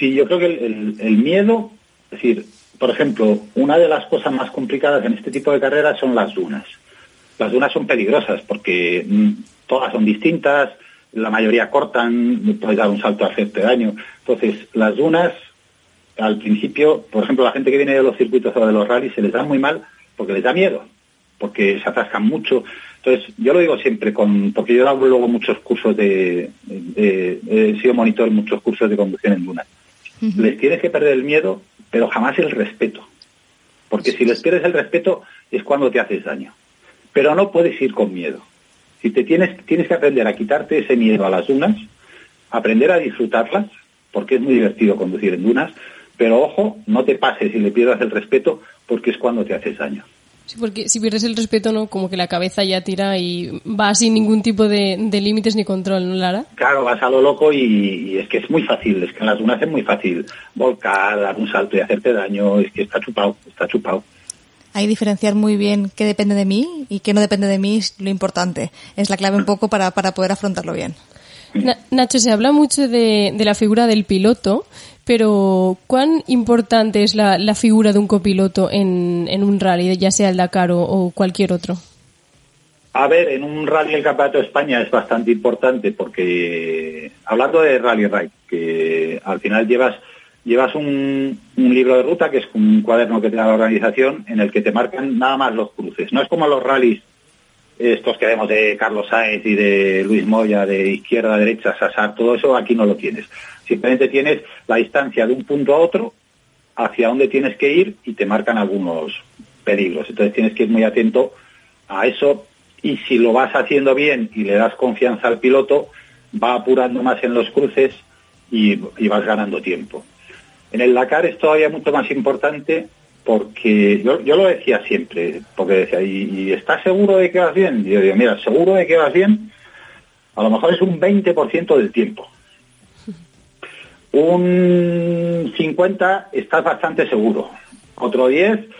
Sí, yo creo que el, el, el miedo, es decir, por ejemplo, una de las cosas más complicadas en este tipo de carreras son las dunas. Las dunas son peligrosas porque todas son distintas, la mayoría cortan, puedes dar un salto a hacerte daño. Entonces, las dunas, al principio, por ejemplo, la gente que viene de los circuitos o de los rallies se les da muy mal porque les da miedo, porque se atascan mucho. Entonces, yo lo digo siempre, con porque yo hago luego muchos cursos de... de, de he sido monitor en muchos cursos de conducción en dunas. Uh-huh. Les tienes que perder el miedo, pero jamás el respeto, porque si les pierdes el respeto es cuando te haces daño. Pero no puedes ir con miedo. Si te tienes, tienes que aprender a quitarte ese miedo a las dunas, aprender a disfrutarlas, porque es muy divertido conducir en dunas, pero ojo, no te pases y le pierdas el respeto, porque es cuando te haces daño. Sí, porque si pierdes el respeto, ¿no? Como que la cabeza ya tira y va sin ningún tipo de, de límites ni control, ¿no, Lara? Claro, vas a lo loco y, y es que es muy fácil, es que en las dunas es muy fácil volcar, dar un salto y hacerte daño, es que está chupado, está chupado. Ahí diferenciar muy bien qué depende de mí y qué no depende de mí es lo importante. Es la clave un poco para, para poder afrontarlo bien. Na- Nacho, se habla mucho de, de la figura del piloto, pero ¿cuán importante es la, la figura de un copiloto en, en un rally, ya sea el Dakar o, o cualquier otro? A ver, en un rally el Campeonato de España es bastante importante porque, hablando de rally ride, que al final llevas... Llevas un, un libro de ruta, que es un cuaderno que te da la organización, en el que te marcan nada más los cruces. No es como los rallies estos que vemos de Carlos Sainz y de Luis Moya, de izquierda a derecha, sasar, todo eso, aquí no lo tienes. Simplemente tienes la distancia de un punto a otro, hacia dónde tienes que ir, y te marcan algunos peligros. Entonces tienes que ir muy atento a eso, y si lo vas haciendo bien y le das confianza al piloto, va apurando más en los cruces y, y vas ganando tiempo. En el Dakar es todavía mucho más importante porque, yo, yo lo decía siempre, porque decía, ¿y, y estás seguro de que vas bien? Y yo digo, mira, seguro de que vas bien, a lo mejor es un veinte por ciento del tiempo. Un cincuenta por ciento estás bastante seguro, otro diez por ciento,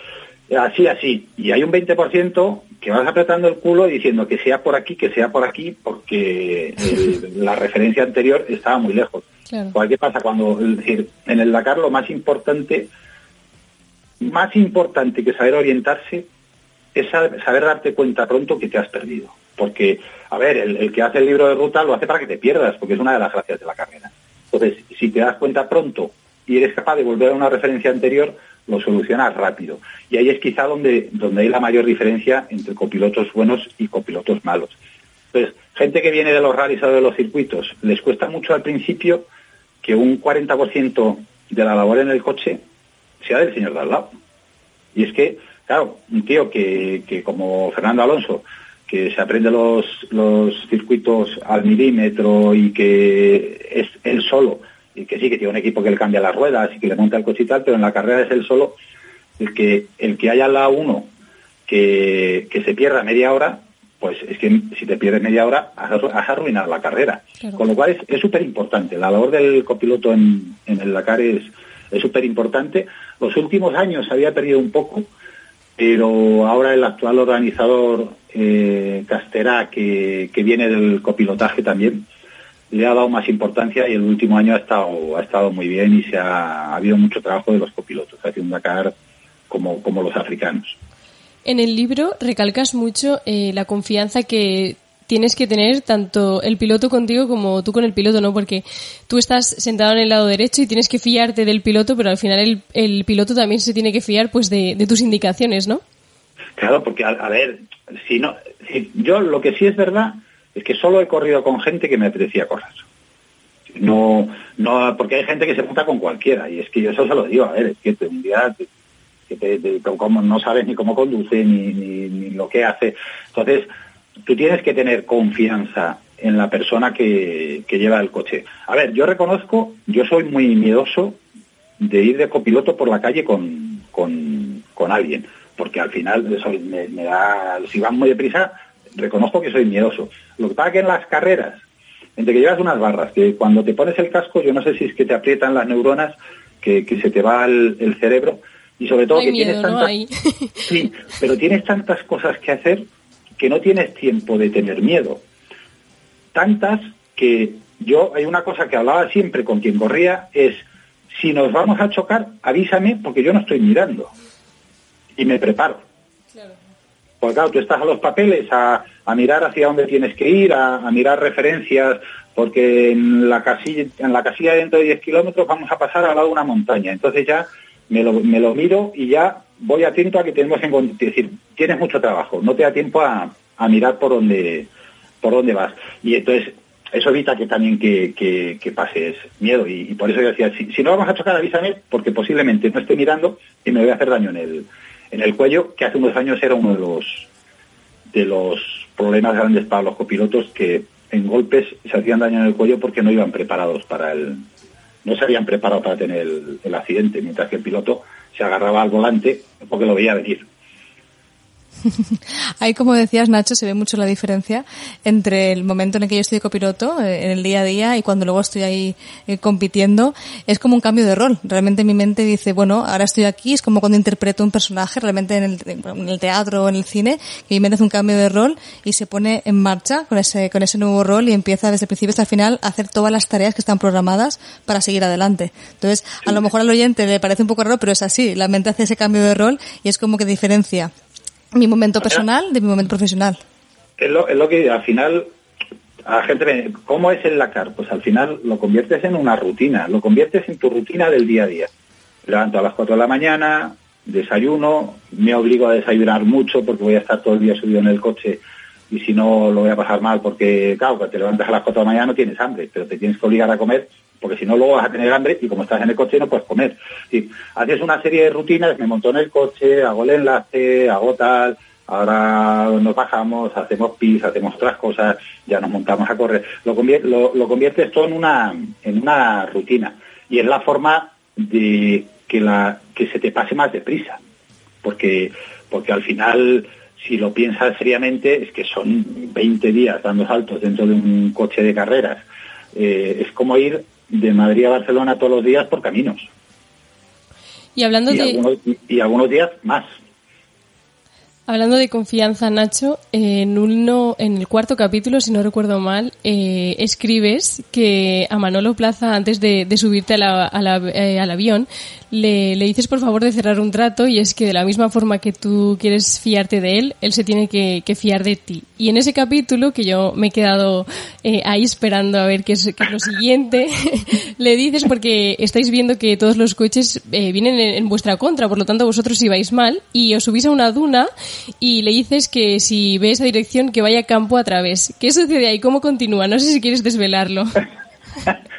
así, así. Y hay un veinte por ciento que vas apretando el culo y diciendo que sea por aquí, que sea por aquí, porque el, la referencia anterior estaba muy lejos. Claro. ¿Qué pasa cuando, es decir, en el Dakar lo más importante, más importante que saber orientarse es saber, saber darte cuenta pronto que te has perdido? Porque, a ver, el, el que hace el libro de ruta lo hace para que te pierdas, porque es una de las gracias de la carrera. Entonces, si te das cuenta pronto y eres capaz de volver a una referencia anterior, lo solucionas rápido. Y ahí es quizá donde, donde hay la mayor diferencia entre copilotos buenos y copilotos malos. Entonces, gente que viene de los rallies o de los circuitos, les cuesta mucho al principio que un cuarenta por ciento de la labor en el coche sea del señor de al lado. Y es que, claro, un tío que, que como Fernando Alonso, que se aprende los, los circuitos al milímetro y que es él solo, y que sí, que tiene un equipo que le cambia las ruedas y que le monta el coche y tal, pero en la carrera es él solo, el que, el que haya al lado uno que, que se pierda media hora, pues es que si te pierdes media hora has arruinado la carrera. Claro. Con lo cual es súper importante. La labor del copiloto en, en el Dakar es súper importante. Los últimos años se había perdido un poco, pero ahora el actual organizador eh, Casterá, que, que viene del copilotaje también, le ha dado más importancia y el último año ha estado ha estado muy bien y se ha, ha habido mucho trabajo de los copilotos. Ha sido un Dakar como, como los africanos. En el libro recalcas mucho eh, la confianza que tienes que tener tanto el piloto contigo como tú con el piloto, ¿no? Porque tú estás sentado en el lado derecho y tienes que fiarte del piloto, pero al final el, el piloto también se tiene que fiar pues de, de tus indicaciones, ¿no? Claro, porque a, a ver, si no, si, yo lo que sí es verdad es que solo he corrido con gente que me apetecía correr. No, no, porque hay gente que se junta con cualquiera y es que yo eso se lo digo, a ver, es que un día... Te, Te, te, como no sabes ni cómo conduce ni, ni, ni lo que hace. Entonces tú tienes que tener confianza en la persona que, que lleva el coche. A ver, yo reconozco, yo soy muy miedoso de ir de copiloto por la calle con, con, con alguien, porque al final soy, me, me da, si vas muy deprisa, reconozco que soy miedoso. Lo que pasa es que en las carreras, entre que llevas unas barras, que cuando te pones el casco, yo no sé si es que te aprietan las neuronas, que, que se te va el, el cerebro. Y sobre todo hay que miedo, tienes tantas... ¿no? Sí, pero tienes tantas cosas que hacer que no tienes tiempo de tener miedo. Tantas que yo, hay una cosa que hablaba siempre con quien corría, es si nos vamos a chocar, avísame porque yo no estoy mirando. Y me preparo. Claro. Porque claro, tú estás a los papeles, a, a mirar hacia dónde tienes que ir, a, a mirar referencias, porque en la casilla, en la casilla dentro de diez kilómetros vamos a pasar al lado de una montaña. Entonces ya... Me lo, me lo miro y ya voy atento a que tenemos que encontrar, es decir, tienes mucho trabajo, no te da tiempo a, a mirar por dónde por dónde vas. Y entonces eso evita que también que, que, que pases miedo. Y, y por eso yo decía, si, si no vamos a chocar, avísame, porque posiblemente no estoy mirando y me voy a hacer daño en el en el cuello, que hace unos años era uno de los de los problemas grandes para los copilotos, que en golpes se hacían daño en el cuello porque no iban preparados para el... No se habían preparado para tener el, el accidente, mientras que el piloto se agarraba al volante porque lo veía venir. Ahí, como decías, Nacho, se ve mucho la diferencia entre el momento en el que yo estoy de copiloto, en el día a día, y cuando luego estoy ahí eh, compitiendo. Es como un cambio de rol. Realmente mi mente dice, bueno, ahora estoy aquí. Es como cuando interpreto un personaje realmente en el, en el teatro o en el cine, que mi mente hace un cambio de rol y se pone en marcha con ese, con ese nuevo rol, y empieza desde el principio hasta el final a hacer todas las tareas que están programadas para seguir adelante. Entonces, a lo mejor al oyente le parece un poco raro, pero es así. La mente hace ese cambio de rol y es como que diferencia mi momento personal de mi momento profesional. Es lo, es lo que al final a la gente me... ¿Cómo es el Dakar? Pues al final lo conviertes en una rutina, lo conviertes en tu rutina del día a día. Me levanto a las cuatro de la mañana, desayuno, me obligo a desayunar mucho porque voy a estar todo el día subido en el coche y si no lo voy a pasar mal porque, claro, cuando te levantas a las cuatro de la mañana no tienes hambre, pero te tienes que obligar a comer porque si no luego vas a tener hambre y como estás en el coche no puedes comer. Y haces una serie de rutinas, me monto en el coche, hago el enlace, hago tal, ahora nos bajamos, hacemos pis, hacemos otras cosas, ya nos montamos a correr. Lo, convier- lo, lo conviertes todo en una, en una rutina y es la forma de que, la, que se te pase más deprisa, porque, porque al final... Si lo piensas seriamente, es que son veinte días dando saltos dentro de un coche de carreras. Eh, es como ir de Madrid a Barcelona todos los días por caminos. Y hablando y de... Algunos, y algunos días más. Hablando de confianza, Nacho, en uno, en el cuarto capítulo, si no recuerdo mal, eh, escribes que a Manolo Plaza, antes de, de subirte a la, a la, eh, al avión, le, le dices por favor de cerrar un trato, y es que de la misma forma que tú quieres fiarte de él, él se tiene que, que fiar de ti. Y en ese capítulo, que yo me he quedado eh, ahí esperando a ver qué es, qué es lo siguiente, le dices, porque estáis viendo que todos los coches eh, vienen en, en vuestra contra, por lo tanto vosotros ibais mal, y os subís a una duna, y le dices que si ve esa dirección que vaya campo a través. ¿Qué sucede ahí? ¿Cómo continúa? No sé si quieres desvelarlo.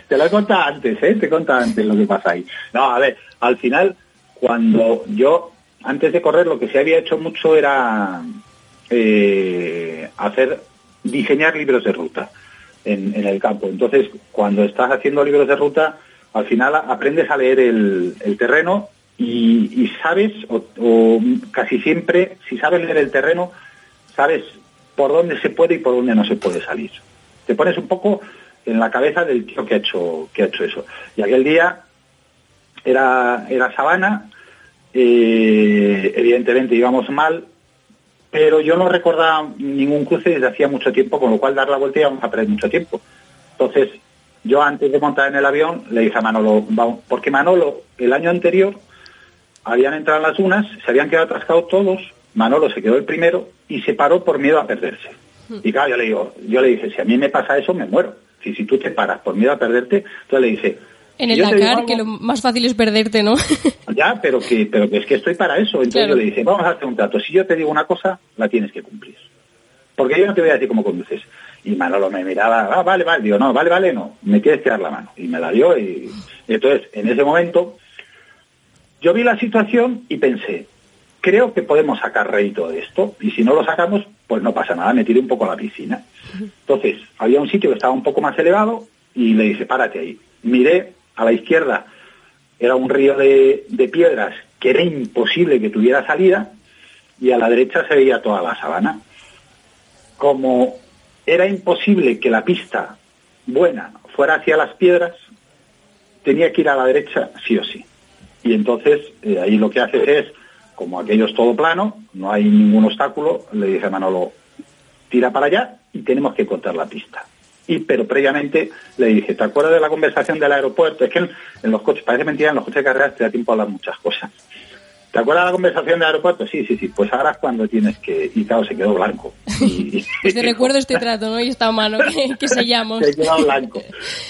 Te lo he contado antes, ¿eh? Te he contado antes lo que pasa ahí. No, a ver, al final, cuando yo, antes de correr, lo que se había hecho mucho era eh, hacer, diseñar libros de ruta en, en el campo. Entonces, cuando estás haciendo libros de ruta, al final aprendes a leer el, el terreno. Y, y sabes, o, o casi siempre, si sabes leer el terreno, sabes por dónde se puede y por dónde no se puede salir. Te pones un poco en la cabeza del tío que ha hecho, que ha hecho eso. Y aquel día era, era sabana, eh, evidentemente íbamos mal, pero yo no recordaba ningún cruce desde hacía mucho tiempo, con lo cual dar la vuelta íbamos a perder mucho tiempo. Entonces, yo antes de montar en el avión, le dije a Manolo, porque Manolo, el año anterior, habían entrado en las dunas, se habían quedado atascados todos, Manolo se quedó el primero y se paró por miedo a perderse. Y claro, yo le digo, yo le dije, si a mí me pasa eso, me muero. Si, si tú te paras por miedo a perderte, entonces le dije... En el Dakar, que lo más fácil es perderte, ¿no? Ya, pero que pero que es que estoy para eso. Entonces claro. Yo le dije, vamos a hacer un trato. Si yo te digo una cosa, la tienes que cumplir. Porque yo no te voy a decir cómo conduces. Y Manolo me miraba, ah, vale, vale. Digo, no, vale, vale, no. Me quieres tirar la mano. Y me la dio y... Entonces, en ese momento... Yo vi la situación y pensé, creo que podemos sacar rédito de esto, y si no lo sacamos, pues no pasa nada, me tiré un poco a la piscina. Entonces, había un sitio que estaba un poco más elevado, y le dije, párate ahí. Miré a la izquierda, era un río de, de piedras que era imposible que tuviera salida, y a la derecha se veía toda la sabana. Como era imposible que la pista buena fuera hacia las piedras, tenía que ir a la derecha sí o sí. Y entonces, eh, ahí lo que haces es, como aquello es todo plano, no hay ningún obstáculo, le dije a Manolo, tira para allá y tenemos que cortar la pista. Y pero previamente le dije, ¿te acuerdas de la conversación del aeropuerto? Es que en, en los coches, parece mentira, en los coches de carreras te da tiempo a hablar muchas cosas. ¿Te acuerdas de la conversación del aeropuerto? Sí, sí, sí, pues ahora es cuando tienes que... Y claro, se quedó blanco. Y... Pues te recuerdo este trato, ¿no? Y esta mano que, que sellamos. Se quedó blanco.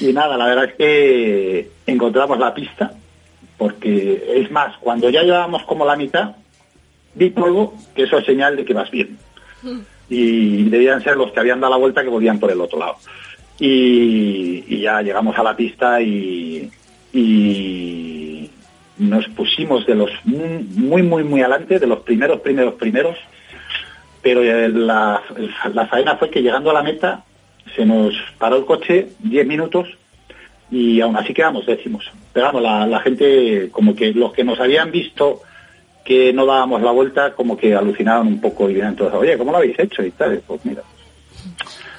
Y nada, la verdad es que encontramos la pista... Porque, es más, cuando ya llevábamos como la mitad, vi polvo, que eso es señal de que vas bien. Y debían ser los que habían dado la vuelta que volvían por el otro lado. Y, y ya llegamos a la pista y, y nos pusimos de los muy, muy, muy adelante, de los primeros, primeros, primeros. Pero la, la faena fue que llegando a la meta se nos paró el coche diez minutos y aún así quedamos décimos. Pero vamos, la, la gente, como que los que nos habían visto que no dábamos la vuelta, como que alucinaban un poco y entonces, oye, ¿cómo lo habéis hecho? Y tal, pues mira,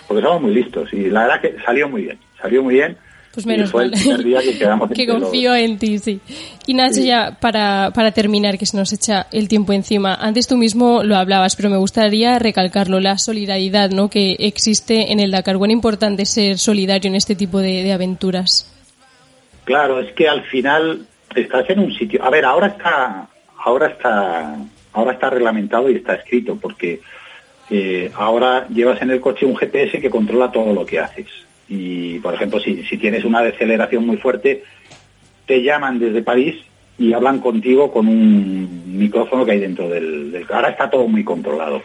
porque somos muy listos y la verdad que salió muy bien, salió muy bien. Pues menos mal, que, que confío los... en ti, sí. Y Nacho, sí. ya para, para terminar, que se nos echa el tiempo encima, antes tú mismo lo hablabas, pero me gustaría recalcarlo, la solidaridad, ¿no?, que existe en el Dakar. Bueno, importante ser solidario en este tipo de, de aventuras. Claro, es que al final estás en un sitio... A ver, ahora está ahora está, ahora está reglamentado y está escrito, porque eh, ahora llevas en el coche un G P S que controla todo lo que haces. Y, por ejemplo, si, si tienes una deceleración muy fuerte, te llaman desde París y hablan contigo con un micrófono que hay dentro del... del ahora está todo muy controlado.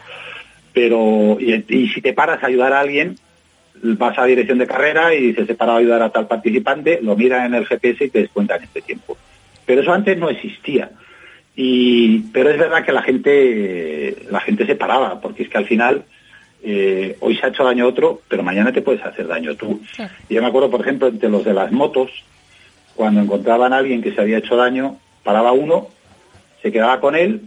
Pero y, y si te paras a ayudar a alguien, vas a la dirección de carrera y dices, he parado a ayudar a tal participante, lo miran en el G P S y te descuentan este tiempo. Pero eso antes no existía. Y pero es verdad que la gente la gente se paraba, porque es que al final... Eh, hoy se ha hecho daño otro, pero mañana te puedes hacer daño tú. Sí. Y yo me acuerdo, por ejemplo, entre los de las motos, cuando encontraban a alguien que se había hecho daño, paraba uno, se quedaba con él,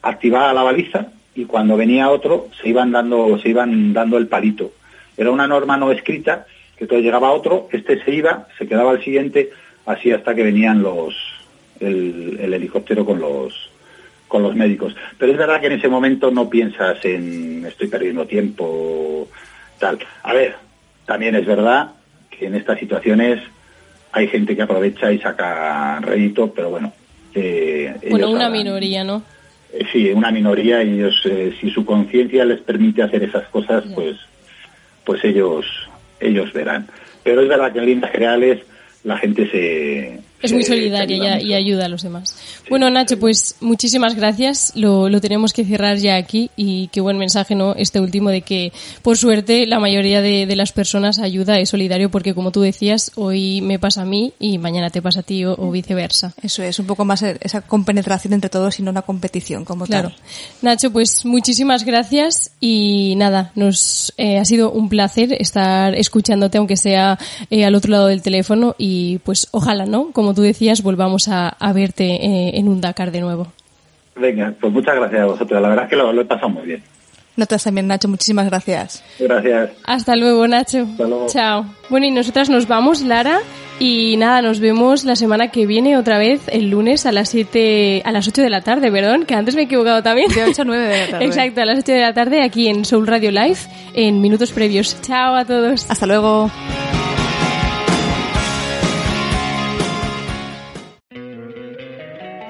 activaba la baliza y cuando venía otro se iban dando, se iban dando el palito. Era una norma no escrita, que entonces llegaba otro, este se iba, se quedaba al siguiente, así hasta que venían los el, el helicóptero con los... con los médicos. Pero es verdad que en ese momento no piensas en estoy perdiendo tiempo, tal. A ver, también es verdad que en estas situaciones hay gente que aprovecha y saca rédito, pero bueno... Eh, bueno, una hablan, minoría, ¿no? Eh, sí, una minoría, y ellos, eh, si su conciencia les permite hacer esas cosas, yeah. pues pues ellos ellos verán. Pero es verdad que en líneas generales la gente se... Es muy solidaria y, y ayuda a los demás. Sí, bueno, Nacho, pues muchísimas gracias. Lo, lo tenemos que cerrar ya aquí y qué buen mensaje, ¿no?, este último de que, por suerte, la mayoría de, de las personas ayuda, es solidario, porque como tú decías, hoy me pasa a mí y mañana te pasa a ti o, o viceversa. Eso es, un poco más esa compenetración entre todos y no una competición como claro. tal. Nacho, pues muchísimas gracias y nada, nos eh, ha sido un placer estar escuchándote, aunque sea eh, al otro lado del teléfono, y pues ojalá, ¿no?, como tú decías, volvamos a, a verte eh, en un Dakar de nuevo. Venga, pues muchas gracias a vosotros. La verdad es que lo, lo he pasado muy bien. Nosotras también, Nacho. Muchísimas gracias. Gracias. Hasta luego, Nacho. Hasta luego. Chao. Bueno, y nosotras nos vamos, Lara. Y nada, nos vemos la semana que viene otra vez, el lunes a las siete, a las ocho de la tarde, perdón, que antes me he equivocado también. De ocho a nueve de la tarde. Exacto, a las ocho de la tarde aquí en Soul Radio Live, en Minutos Previos. Chao a todos. Hasta luego.